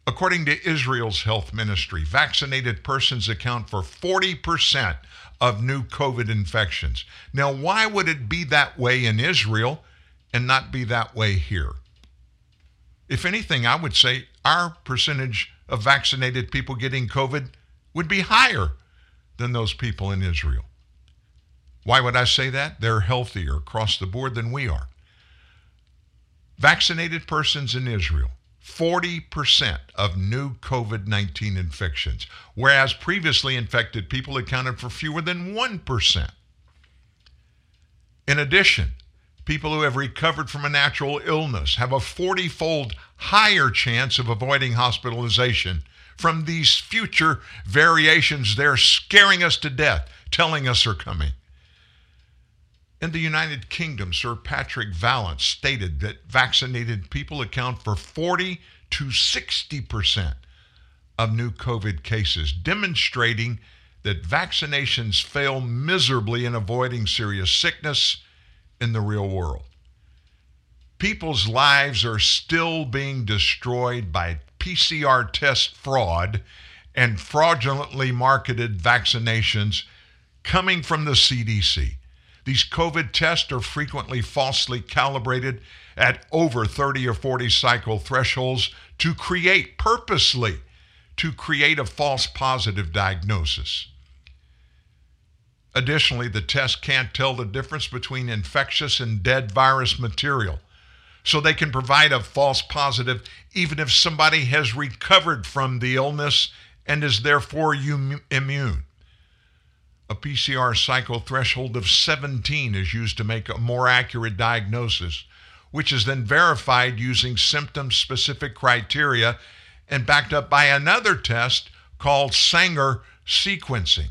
According to Israel's health ministry, vaccinated persons account for 40% of new COVID infections. Now, why would it be that way in Israel and not be that way here? If anything, I would say our percentage of vaccinated people getting COVID would be higher than those people in Israel. Why would I say that? They're healthier across the board than we are. Vaccinated persons in Israel, 40% of new COVID-19 infections, whereas previously infected people accounted for fewer than 1%. In addition, people who have recovered from a natural illness have a 40-fold higher chance of avoiding hospitalization from these future variations they're scaring us to death, telling us are coming. In the United Kingdom, Sir Patrick Vallance stated that vaccinated people account for 40 to 60% of new COVID cases, demonstrating that vaccinations fail miserably in avoiding serious sickness in the real world. People's lives are still being destroyed by PCR test fraud and fraudulently marketed vaccinations coming from the CDC. These COVID tests are frequently falsely calibrated at over 30 or 40 cycle thresholds purposely to create a false positive diagnosis. Additionally, the test can't tell the difference between infectious and dead virus material, so they can provide a false positive even if somebody has recovered from the illness and is therefore immune. A PCR cycle threshold of 17 is used to make a more accurate diagnosis, which is then verified using symptom-specific criteria and backed up by another test called Stenger sequencing.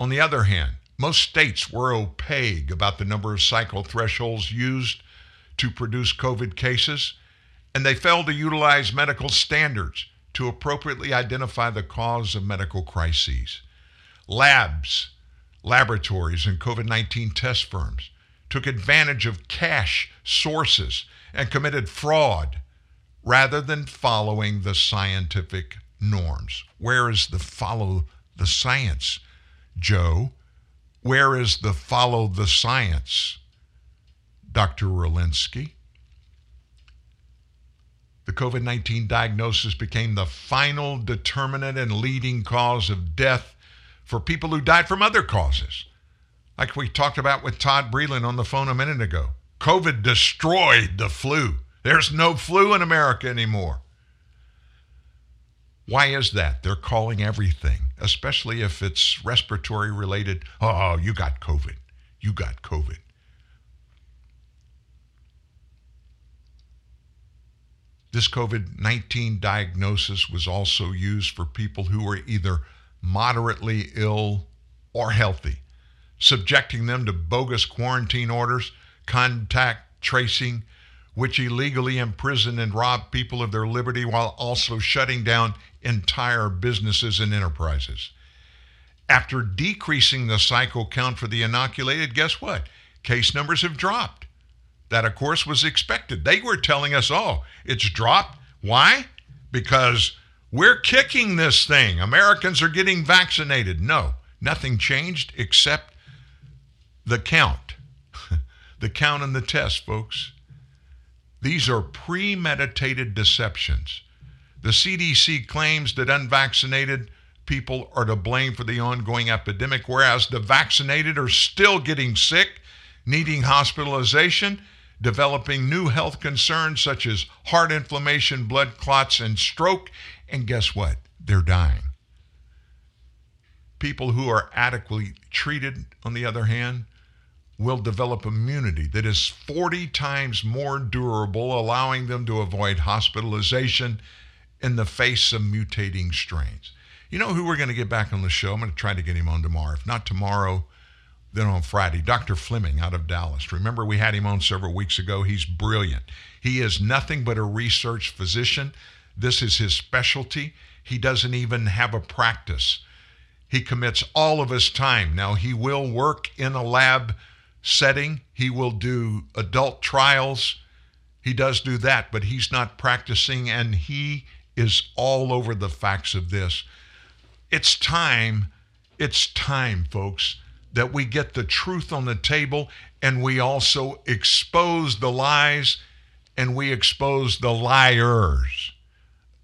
On the other hand, most states were opaque about the number of cycle thresholds used to produce COVID cases, and they failed to utilize medical standards to appropriately identify the cause of medical crises. Labs, laboratories, and COVID-19 test firms took advantage of cash sources and committed fraud rather than following the scientific norms. Where is the follow the science? Joe, where is the follow the science? Dr. Walensky. The COVID-19 diagnosis became the final determinant and leading cause of death for people who died from other causes. Like we talked about with Todd Breland on the phone a minute ago. COVID destroyed the flu. There's no flu in America anymore. Why is that? They're calling everything, especially if it's respiratory related. Oh, you got COVID. You got COVID. This COVID-19 diagnosis was also used for people who were either moderately ill or healthy, subjecting them to bogus quarantine orders, contact tracing, which illegally imprisoned and robbed people of their liberty while also shutting down entire businesses and enterprises. After decreasing the cycle count for the inoculated, guess what? Case numbers have dropped. That, of course, was expected. They were telling us, oh, it's dropped. Why? Because we're kicking this thing. Americans are getting vaccinated. No, nothing changed except the count. The count and the test, folks. These are premeditated deceptions. The CDC claims that unvaccinated people are to blame for the ongoing epidemic, whereas the vaccinated are still getting sick, needing hospitalization, developing new health concerns such as heart inflammation, blood clots, and stroke. And guess what? They're dying. People who are adequately treated, on the other hand, will develop immunity that is 40 times more durable, allowing them to avoid hospitalization in the face of mutating strains. You know who we're going to get back on the show? I'm going to try to get him on tomorrow. If not tomorrow, then on Friday. Dr. Fleming out of Dallas. Remember, we had him on several weeks ago. He's brilliant. He is nothing but a research physician. This is his specialty. He doesn't even have a practice. He commits all of his time. Now, he will work in a lab setting. He will do adult trials. He does do that, but he's not practicing, and he is all over the facts of this. It's time, folks, that we get the truth on the table, and we also expose the lies, and we expose the liars.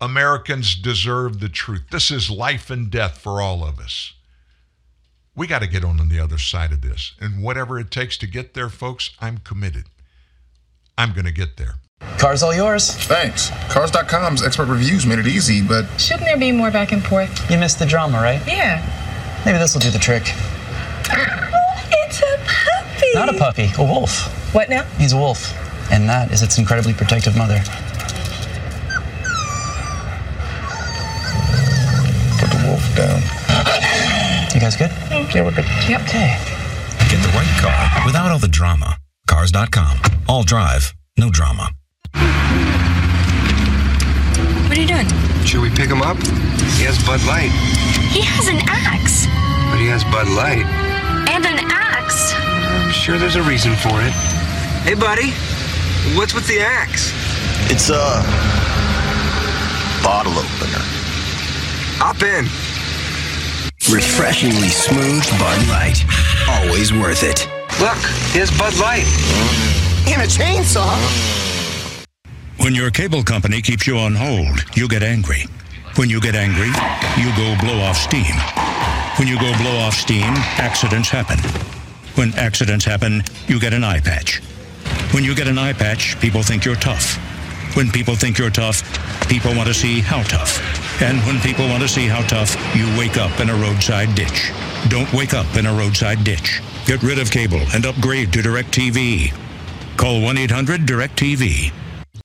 Americans deserve the truth. This is life and death for all of us. We got to get on the other side of this. And whatever it takes to get there, folks, I'm committed. I'm going to get there. Car's all yours. Thanks. Cars.com's expert reviews made it easy, but... shouldn't there be more back and forth? You missed the drama, right? Yeah. Maybe this will do the trick. Oh, it's a puppy. Not a puppy. A wolf. What now? He's a wolf. And that is its incredibly protective mother. Put the wolf down. You guys good? Yeah, we're good. Yep. Okay. Get the right car without all the drama. Cars.com. All drive, no drama. What are you doing? Should we pick him up? He has Bud Light. He has an axe. But he has Bud Light. And an axe. I'm sure there's a reason for it. Hey, buddy. What's with the axe? It's a bottle opener. Hop in. Refreshingly smooth Bud Light. Always worth it. Look, here's Bud Light. And a chainsaw. When your cable company keeps you on hold, you get angry. When you get angry, you go blow off steam. When you go blow off steam, accidents happen. When accidents happen, you get an eye patch. When you get an eye patch, people think you're tough. When people think you're tough, people want to see how tough. And when people want to see how tough, you wake up in a roadside ditch. Don't wake up in a roadside ditch. Get rid of cable and upgrade to DirecTV. Call 1-800-DirecTV.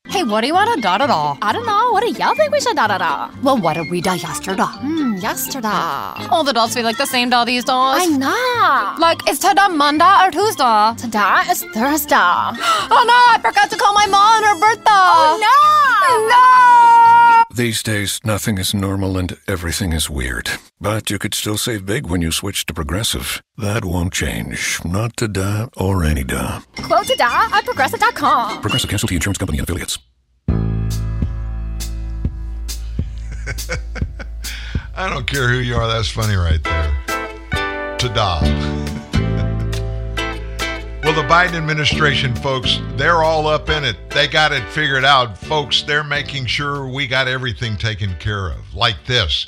Hey, what do you want to da-da-da? I don't know. What do y'all think we should da-da-da? Well, what did we da yesterday? Yesterday. All the dolls feel like the same doll these dolls. I know. Like, is today Monday or Tuesday? Today is Thursday. Oh, no, I forgot to call my mom on her birthday. Oh, no. No. These days, nothing is normal and everything is weird. But you could still save big when you switch to Progressive. That won't change. Not today or any day. Quote today at Progressive.com. Progressive Casualty Insurance Company and Affiliates. I don't care who you are, that's funny right there. Ta-da. Well, the Biden administration, folks, they're all up in it. They got it figured out. Folks, they're making sure we got everything taken care of. Like this.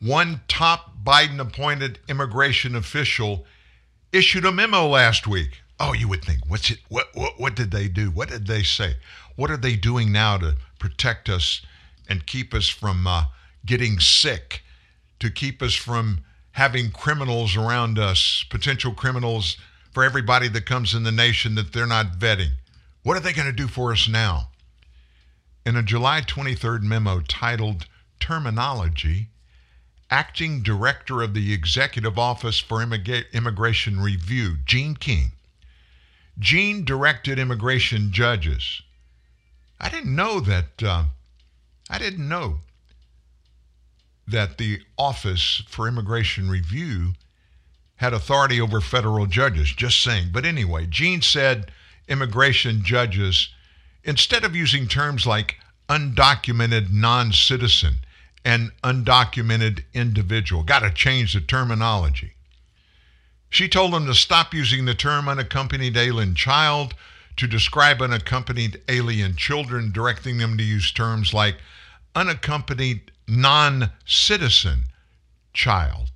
One top Biden-appointed immigration official issued a memo last week. Oh, you would think, what's it? What did they do? What did they say? What are they doing now to protect us and keep us from getting sick, to keep us from having criminals around us, potential criminals for everybody that comes in the nation that they're not vetting. What are they going to do for us now? In a July 23rd memo titled Terminology, Acting Director of the Executive Office for Immigration Review, Gene King. Gene directed immigration judges. I didn't know that. I didn't know that the Office for Immigration Review had authority over federal judges, just saying. But anyway, Gene said immigration judges, instead of using terms like undocumented non-citizen and undocumented individual, got to change the terminology. She told them to stop using the term unaccompanied alien child to describe unaccompanied alien children, directing them to use terms like unaccompanied non-citizen child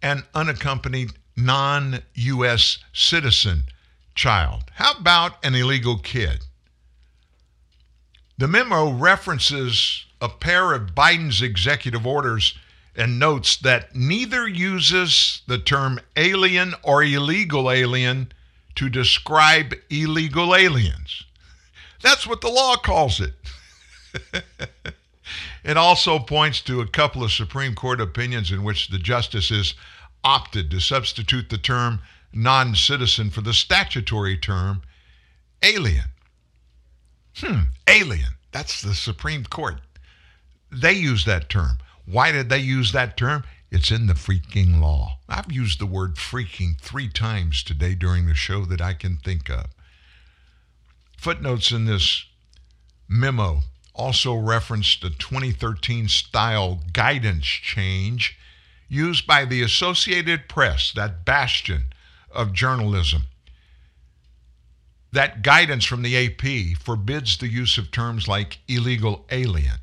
and unaccompanied non-U.S. citizen child. How about an illegal kid? The memo references a pair of Biden's executive orders and notes that neither uses the term alien or illegal alien to describe illegal aliens. That's what the law calls it. It also points to a couple of Supreme Court opinions in which the justices opted to substitute the term non-citizen for the statutory term alien. Alien. That's the Supreme Court. They use that term. Why did they use that term? It's in the freaking law. I've used the word freaking 3 times today during the show that I can think of. Footnotes in this memo also referenced a 2013 style guidance change used by the Associated Press, that bastion of journalism. That guidance from the AP forbids the use of terms like illegal alien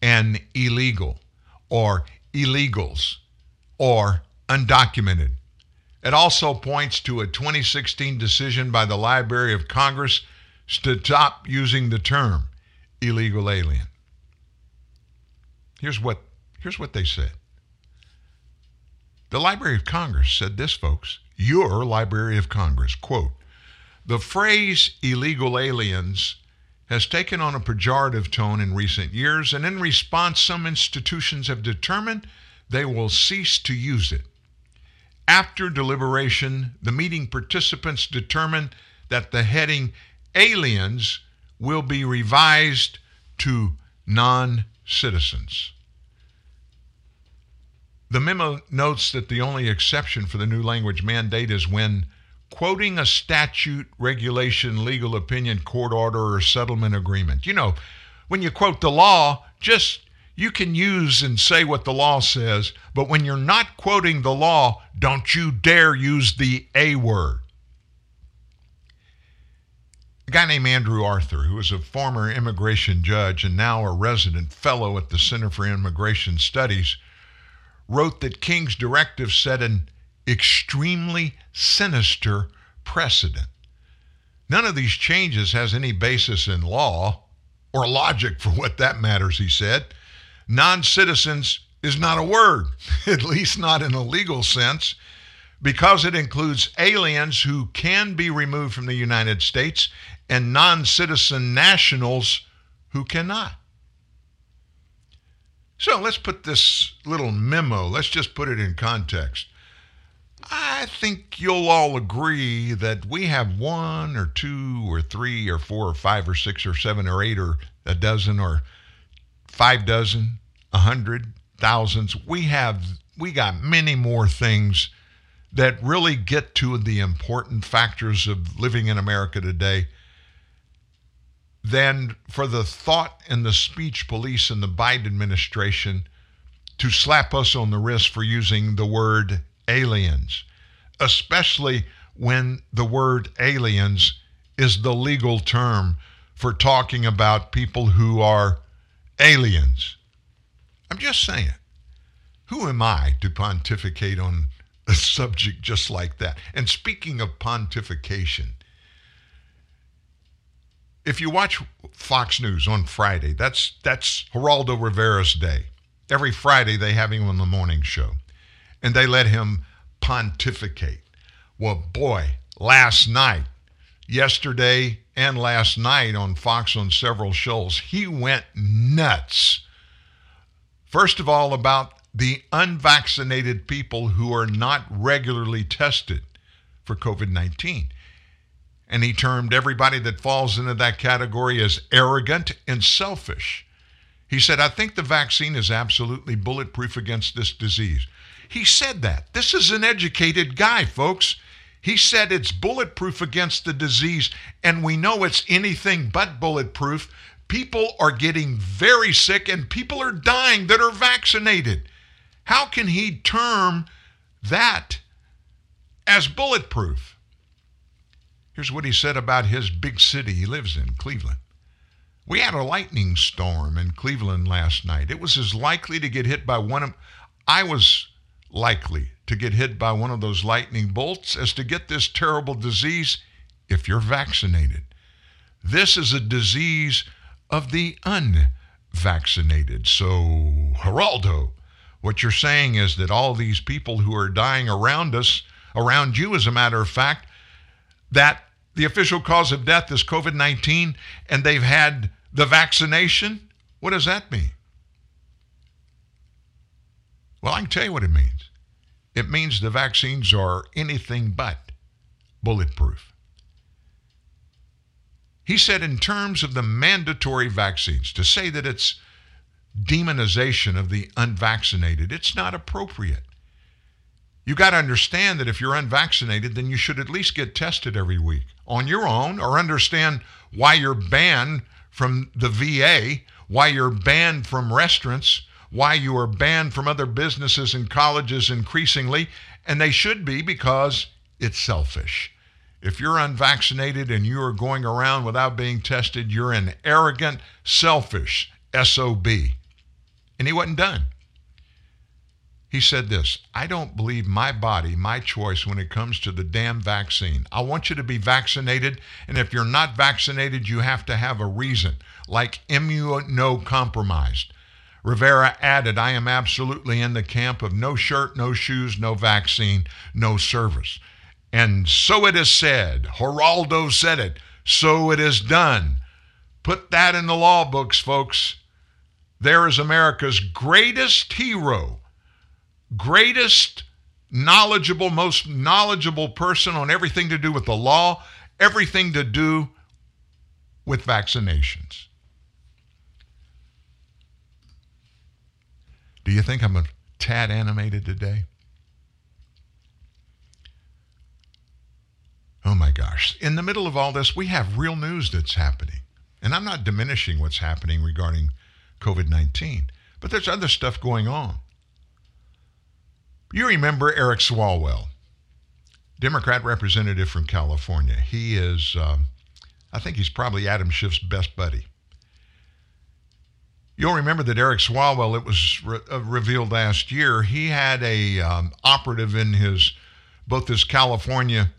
and illegal or illegals or undocumented. It also points to a 2016 decision by the Library of Congress to stop using the term illegal alien. Here's what they said. The Library of Congress said this, folks. Your Library of Congress, quote, the phrase illegal aliens has taken on a pejorative tone in recent years, and in response, some institutions have determined they will cease to use it. After deliberation, the meeting participants determined that the heading aliens will be revised to non-citizens. The memo notes that the only exception for the new language mandate is when quoting a statute, regulation, legal opinion, court order, or settlement agreement. You know, when you quote the law, just you can use and say what the law says, but when you're not quoting the law, don't you dare use the A word. A guy named Andrew Arthur, who is a former immigration judge and now a resident fellow at the Center for Immigration Studies, wrote that King's directive set an extremely sinister precedent. None of these changes has any basis in law or logic for what that matters, he said. Non-citizens is not a word, at least not in a legal sense, because it includes aliens who can be removed from the United States and non-citizen nationals who cannot. So let's put this little memo, let's just put it in context. I think you'll all agree that we have 1 or 2 or 3 or 4 or 5 or 6 or 7 or 8 or 12 or 5 dozen, 100, thousands. We got many more things that really get to the important factors of living in America today than for the thought and the speech police and the Biden administration to slap us on the wrist for using the word aliens, especially when the word aliens is the legal term for talking about people who are aliens. I'm just saying, who am I to pontificate on a subject just like that? And speaking of pontification, if you watch Fox News on Friday, that's Geraldo Rivera's day. Every Friday, they have him on the morning show, and they let him pontificate. Well, boy, yesterday and last night on Fox on several shows, he went nuts. First of all, about the unvaccinated people who are not regularly tested for COVID-19. And he termed everybody that falls into that category as arrogant and selfish. He said, I think the vaccine is absolutely bulletproof against this disease. He said that. This is an educated guy, folks. He said it's bulletproof against the disease, and we know it's anything but bulletproof. People are getting very sick, and people are dying that are vaccinated. How can he term that as bulletproof? Here's what he said about his big city he lives in, Cleveland. We had a lightning storm in Cleveland last night. It was as likely to get hit by one of... I was likely to get hit by one of those lightning bolts as to get this terrible disease if you're vaccinated. This is a disease of the unvaccinated. So, Geraldo, what you're saying is that all these people who are dying around us, around you as a matter of fact, that the official cause of death is COVID-19 and they've had the vaccination? What does that mean? Well, I can tell you what it means. It means the vaccines are anything but bulletproof. He said in terms of the mandatory vaccines, to say that it's demonization of the unvaccinated, it's not appropriate. You got to understand that if you're unvaccinated, then you should at least get tested every week on your own, or understand why you're banned from the VA, why you're banned from restaurants, why you are banned from other businesses and colleges increasingly, and they should be, because it's selfish. If you're unvaccinated and you are going around without being tested, you're an arrogant, selfish SOB. And he wasn't done. He said this, I don't believe my body, my choice when it comes to the damn vaccine. I want you to be vaccinated, and if you're not vaccinated, you have to have a reason, like immunocompromised. Rivera added, I am absolutely in the camp of no shirt, no shoes, no vaccine, no service. And so it is said. Geraldo said it. So it is done. Put that in the law books, folks. There is America's greatest hero, greatest knowledgeable, most knowledgeable person on everything to do with the law, everything to do with vaccinations. Do you think I'm a tad animated today? Oh my gosh. In the middle of all this, we have real news that's happening. And I'm not diminishing what's happening regarding COVID-19, but there's other stuff going on. You remember Eric Swalwell, Democrat representative from California. He is, I think he's probably Adam Schiff's best buddy. You'll remember that Eric Swalwell, it was revealed last year, he had a operative in both his California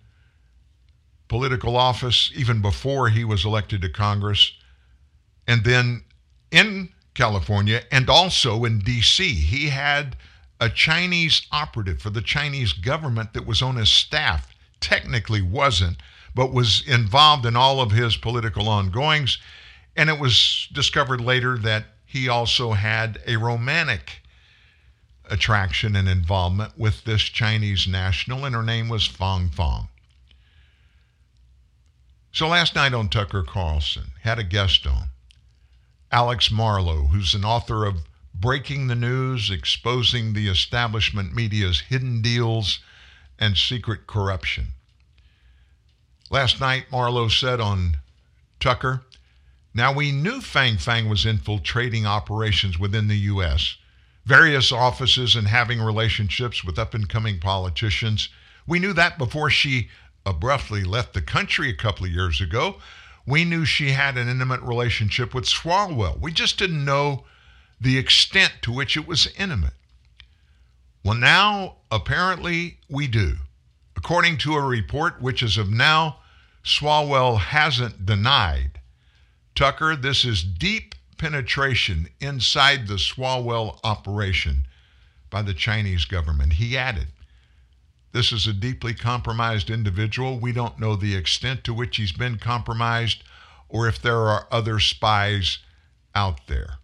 political office, even before he was elected to Congress, and then in California, and also in D.C. He had a Chinese operative for the Chinese government that was on his staff, technically wasn't, but was involved in all of his political ongoings, and it was discovered later that he also had a romantic attraction and involvement with this Chinese national, and her name was Fang Fang. So last night on Tucker Carlson, had a guest on, Alex Marlow, who's an author of Breaking the News, Exposing the Establishment Media's Hidden Deals and Secret Corruption. Last night, Marlow said on Tucker, now, we knew Fang Fang was infiltrating operations within the U.S., various offices, and having relationships with up-and-coming politicians. We knew that before she abruptly left the country a couple of years ago. We knew she had an intimate relationship with Swalwell. We just didn't know the extent to which it was intimate. Well, now, apparently, we do. According to a report, which as of now, Swalwell hasn't denied. Tucker, this is deep penetration inside the Swalwell operation by the Chinese government. He added, "This is a deeply compromised individual. We don't know the extent to which he's been compromised or if there are other spies out there."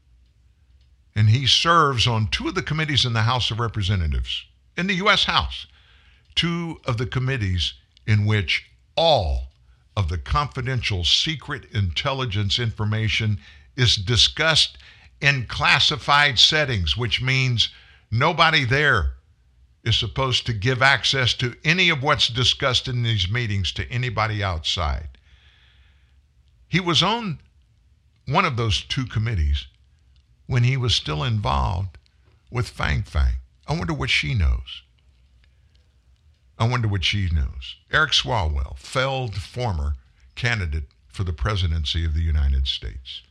And he serves on two of the committees in the House of Representatives, in the U.S. House, two of the committees in which all of the confidential secret intelligence information is discussed in classified settings, which means nobody there is supposed to give access to any of what's discussed in these meetings to anybody outside. He was on one of those two committees when he was still involved with Fang Fang. I wonder what she knows. Eric Swalwell, failed former candidate for the presidency of the United States.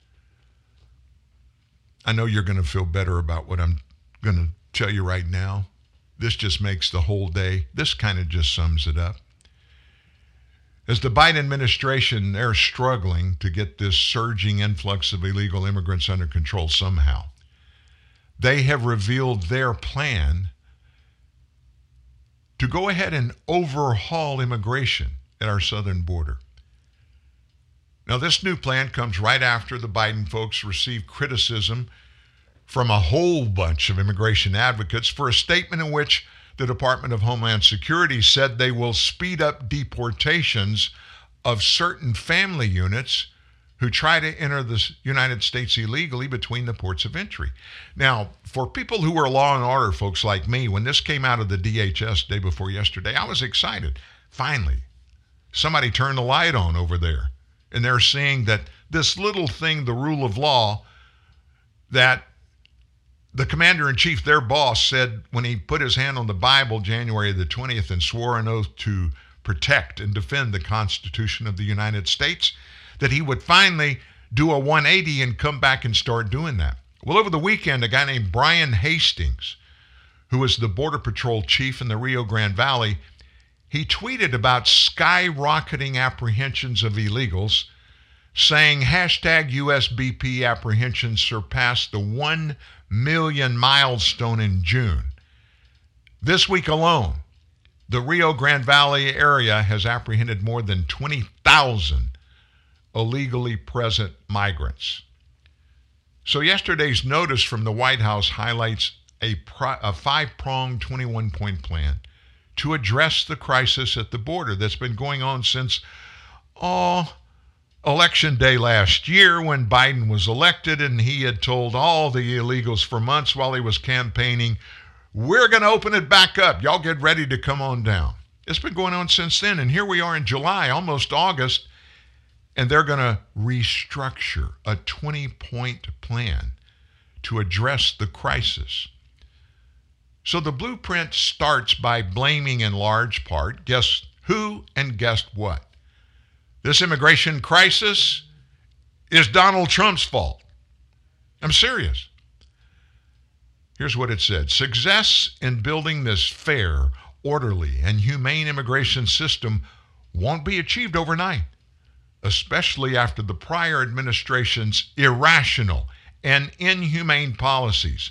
I know you're going to feel better about what I'm going to tell you right now. This just makes the whole day. This kind of just sums it up. As the Biden administration, they're struggling to get this surging influx of illegal immigrants under control somehow. They have revealed their plan to go ahead and overhaul immigration at our southern border. Now, this new plan comes right after the Biden folks received criticism from a whole bunch of immigration advocates for a statement in which the Department of Homeland Security said they will speed up deportations of certain family units who try to enter the United States illegally between the ports of entry. Now, for people who are law and order folks like me, when this came out of the DHS day before yesterday, I was excited. Finally, somebody turned the light on over there, and they're seeing that this little thing, the rule of law, that the commander-in-chief, their boss, said when he put his hand on the Bible January the 20th and swore an oath to protect and defend the Constitution of the United States, that he would finally do a 180 and come back and start doing that. Well, over the weekend, a guy named Brian Hastings, who is the Border Patrol chief in the Rio Grande Valley, he tweeted about skyrocketing apprehensions of illegals, saying #USBP apprehensions surpassed the 1 million milestone in June. This week alone, the Rio Grande Valley area has apprehended more than 20,000 illegally present migrants. So yesterday's notice from the White House highlights a five-pronged 21-point plan to address the crisis at the border that's been going on since Election Day last year, when Biden was elected and he had told all the illegals for months while he was campaigning, "We're going to open it back up. Y'all get ready to come on down." It's been going on since then, and here we are in July, almost August, and they're going to restructure a 20-point plan to address the crisis. So the blueprint starts by blaming, in large part, guess who and guess what? This immigration crisis is Donald Trump's fault. I'm serious. Here's what it said. "Success in building this fair, orderly, and humane immigration system won't be achieved overnight, especially after the prior administration's irrational and inhumane policies.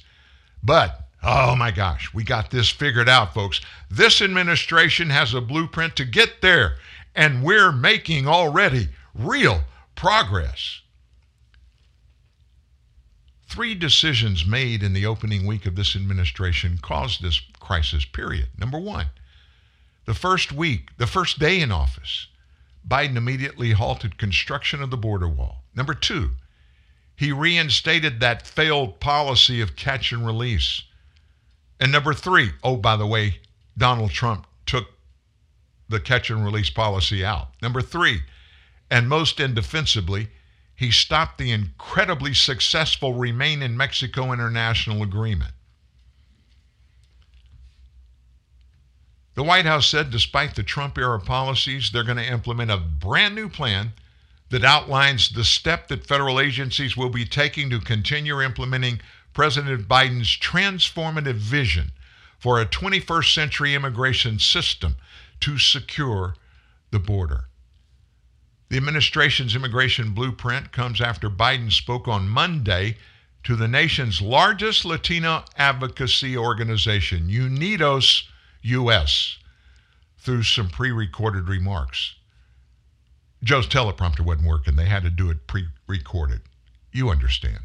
But, oh my gosh, we got this figured out, folks. This administration has a blueprint to get there, and we're making already real progress." Three decisions made in the opening week of this administration caused this crisis, period. Number one, the first day in office, Biden immediately halted construction of the border wall. Number two, he reinstated that failed policy of catch and release. And number three, oh, by the way, Donald Trump took the catch and release policy out. Number three, and most indefensibly, he stopped the incredibly successful Remain in Mexico International Agreement. The White House said despite the Trump-era policies, they're going to implement a brand new plan that outlines the step that federal agencies will be taking to continue implementing President Biden's transformative vision for a 21st century immigration system to secure the border. The administration's immigration blueprint comes after Biden spoke on Monday to the nation's largest Latino advocacy organization, Unidos US, through some pre-recorded remarks. Joe's teleprompter wasn't working. They had to do it pre-recorded. You understand.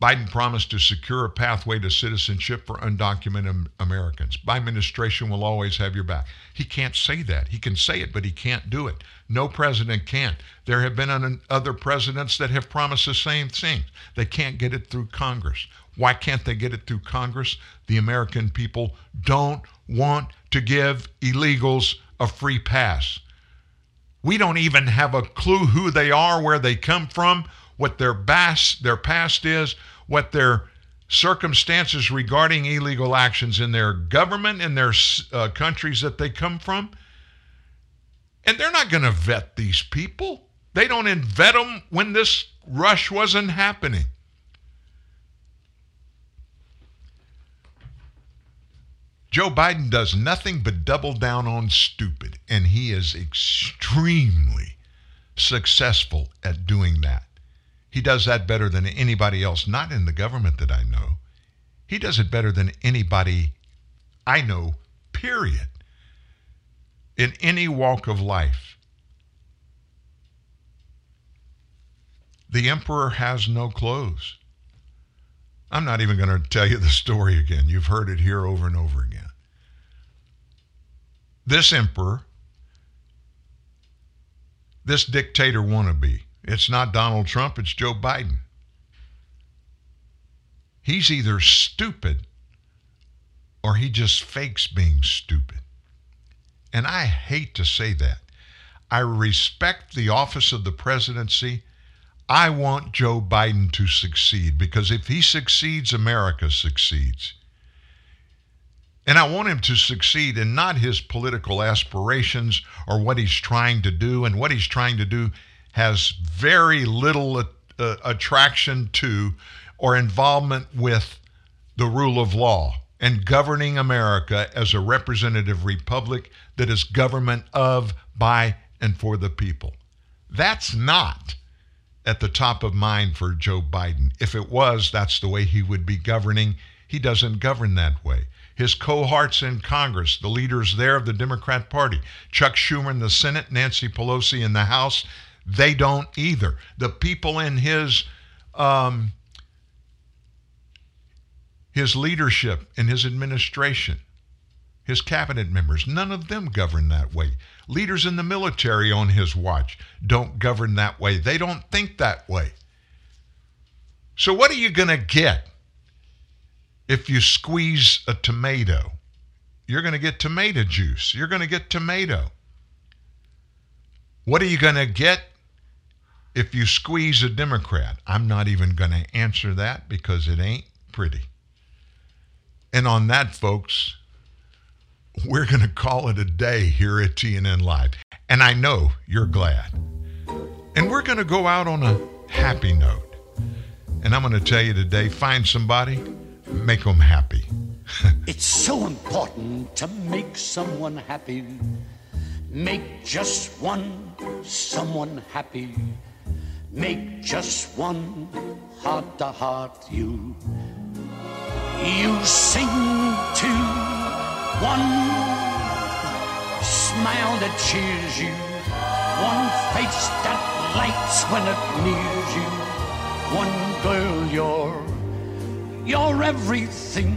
Biden promised to secure a pathway to citizenship for undocumented Americans. My administration will always have your back. He can't say that. He can say it, but he can't do it. No president can. There have been other presidents that have promised the same thing. They can't get it through Congress. Why can't they get it through Congress? The American people don't want to give illegals a free pass. We don't even have a clue who they are, where they come from, what their past is, what their circumstances regarding illegal actions in their government, in their countries that they come from. And they're not going to vet these people. They don't vet them when this rush wasn't happening. Joe Biden does nothing but double down on stupid, and he is extremely successful at doing that. He does that better than anybody else, not in the government that I know. He does it better than anybody I know, period, in any walk of life. The emperor has no clothes. I'm not even going to tell you the story again. You've heard it here over and over again. This emperor, this dictator wannabe, it's not Donald Trump, it's Joe Biden. He's either stupid or he just fakes being stupid. And I hate to say that. I respect the office of the presidency. I want Joe Biden to succeed, because if he succeeds, America succeeds. And I want him to succeed in not his political aspirations or what he's trying to do. And what he's trying to do has very little attraction to or involvement with the rule of law and governing America as a representative republic that is government of, by, and for the people. That's not at the top of mind for Joe Biden. If it was, that's the way he would be governing. He doesn't govern that way. His cohorts in Congress, the leaders there of the Democrat Party, Chuck Schumer in the Senate, Nancy Pelosi in the House, they don't either. The people in his leadership, in his administration, his cabinet members, none of them govern that way. Leaders in the military on his watch don't govern that way. They don't think that way. So what are you going to get if you squeeze a tomato? You're going to get tomato juice. You're going to get tomato. What are you going to get if you squeeze a Democrat? I'm not even going to answer that, because it ain't pretty. And on that, folks, we're going to call it a day here at TNN Live. And I know you're glad. And we're going to go out on a happy note. And I'm going to tell you today, find somebody, make them happy. It's so important to make someone happy. Make just one someone happy. Make just one heart-to-heart you. You sing to one smile that cheers you, one face that lights when it nears you, one girl you're everything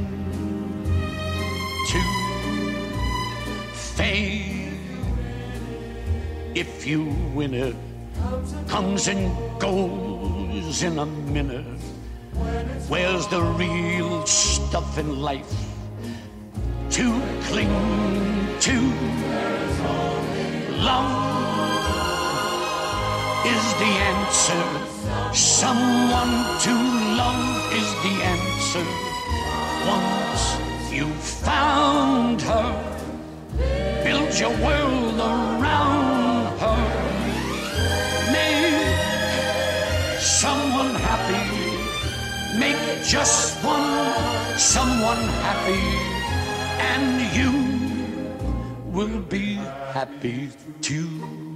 to. Fame, if you win it, comes and goes in a minute. Where's the real stuff in life to cling to? Love is the answer. Someone to love is the answer. Once you found her, build your world around her. Make someone happy. Make just one someone happy. And you will be happy too.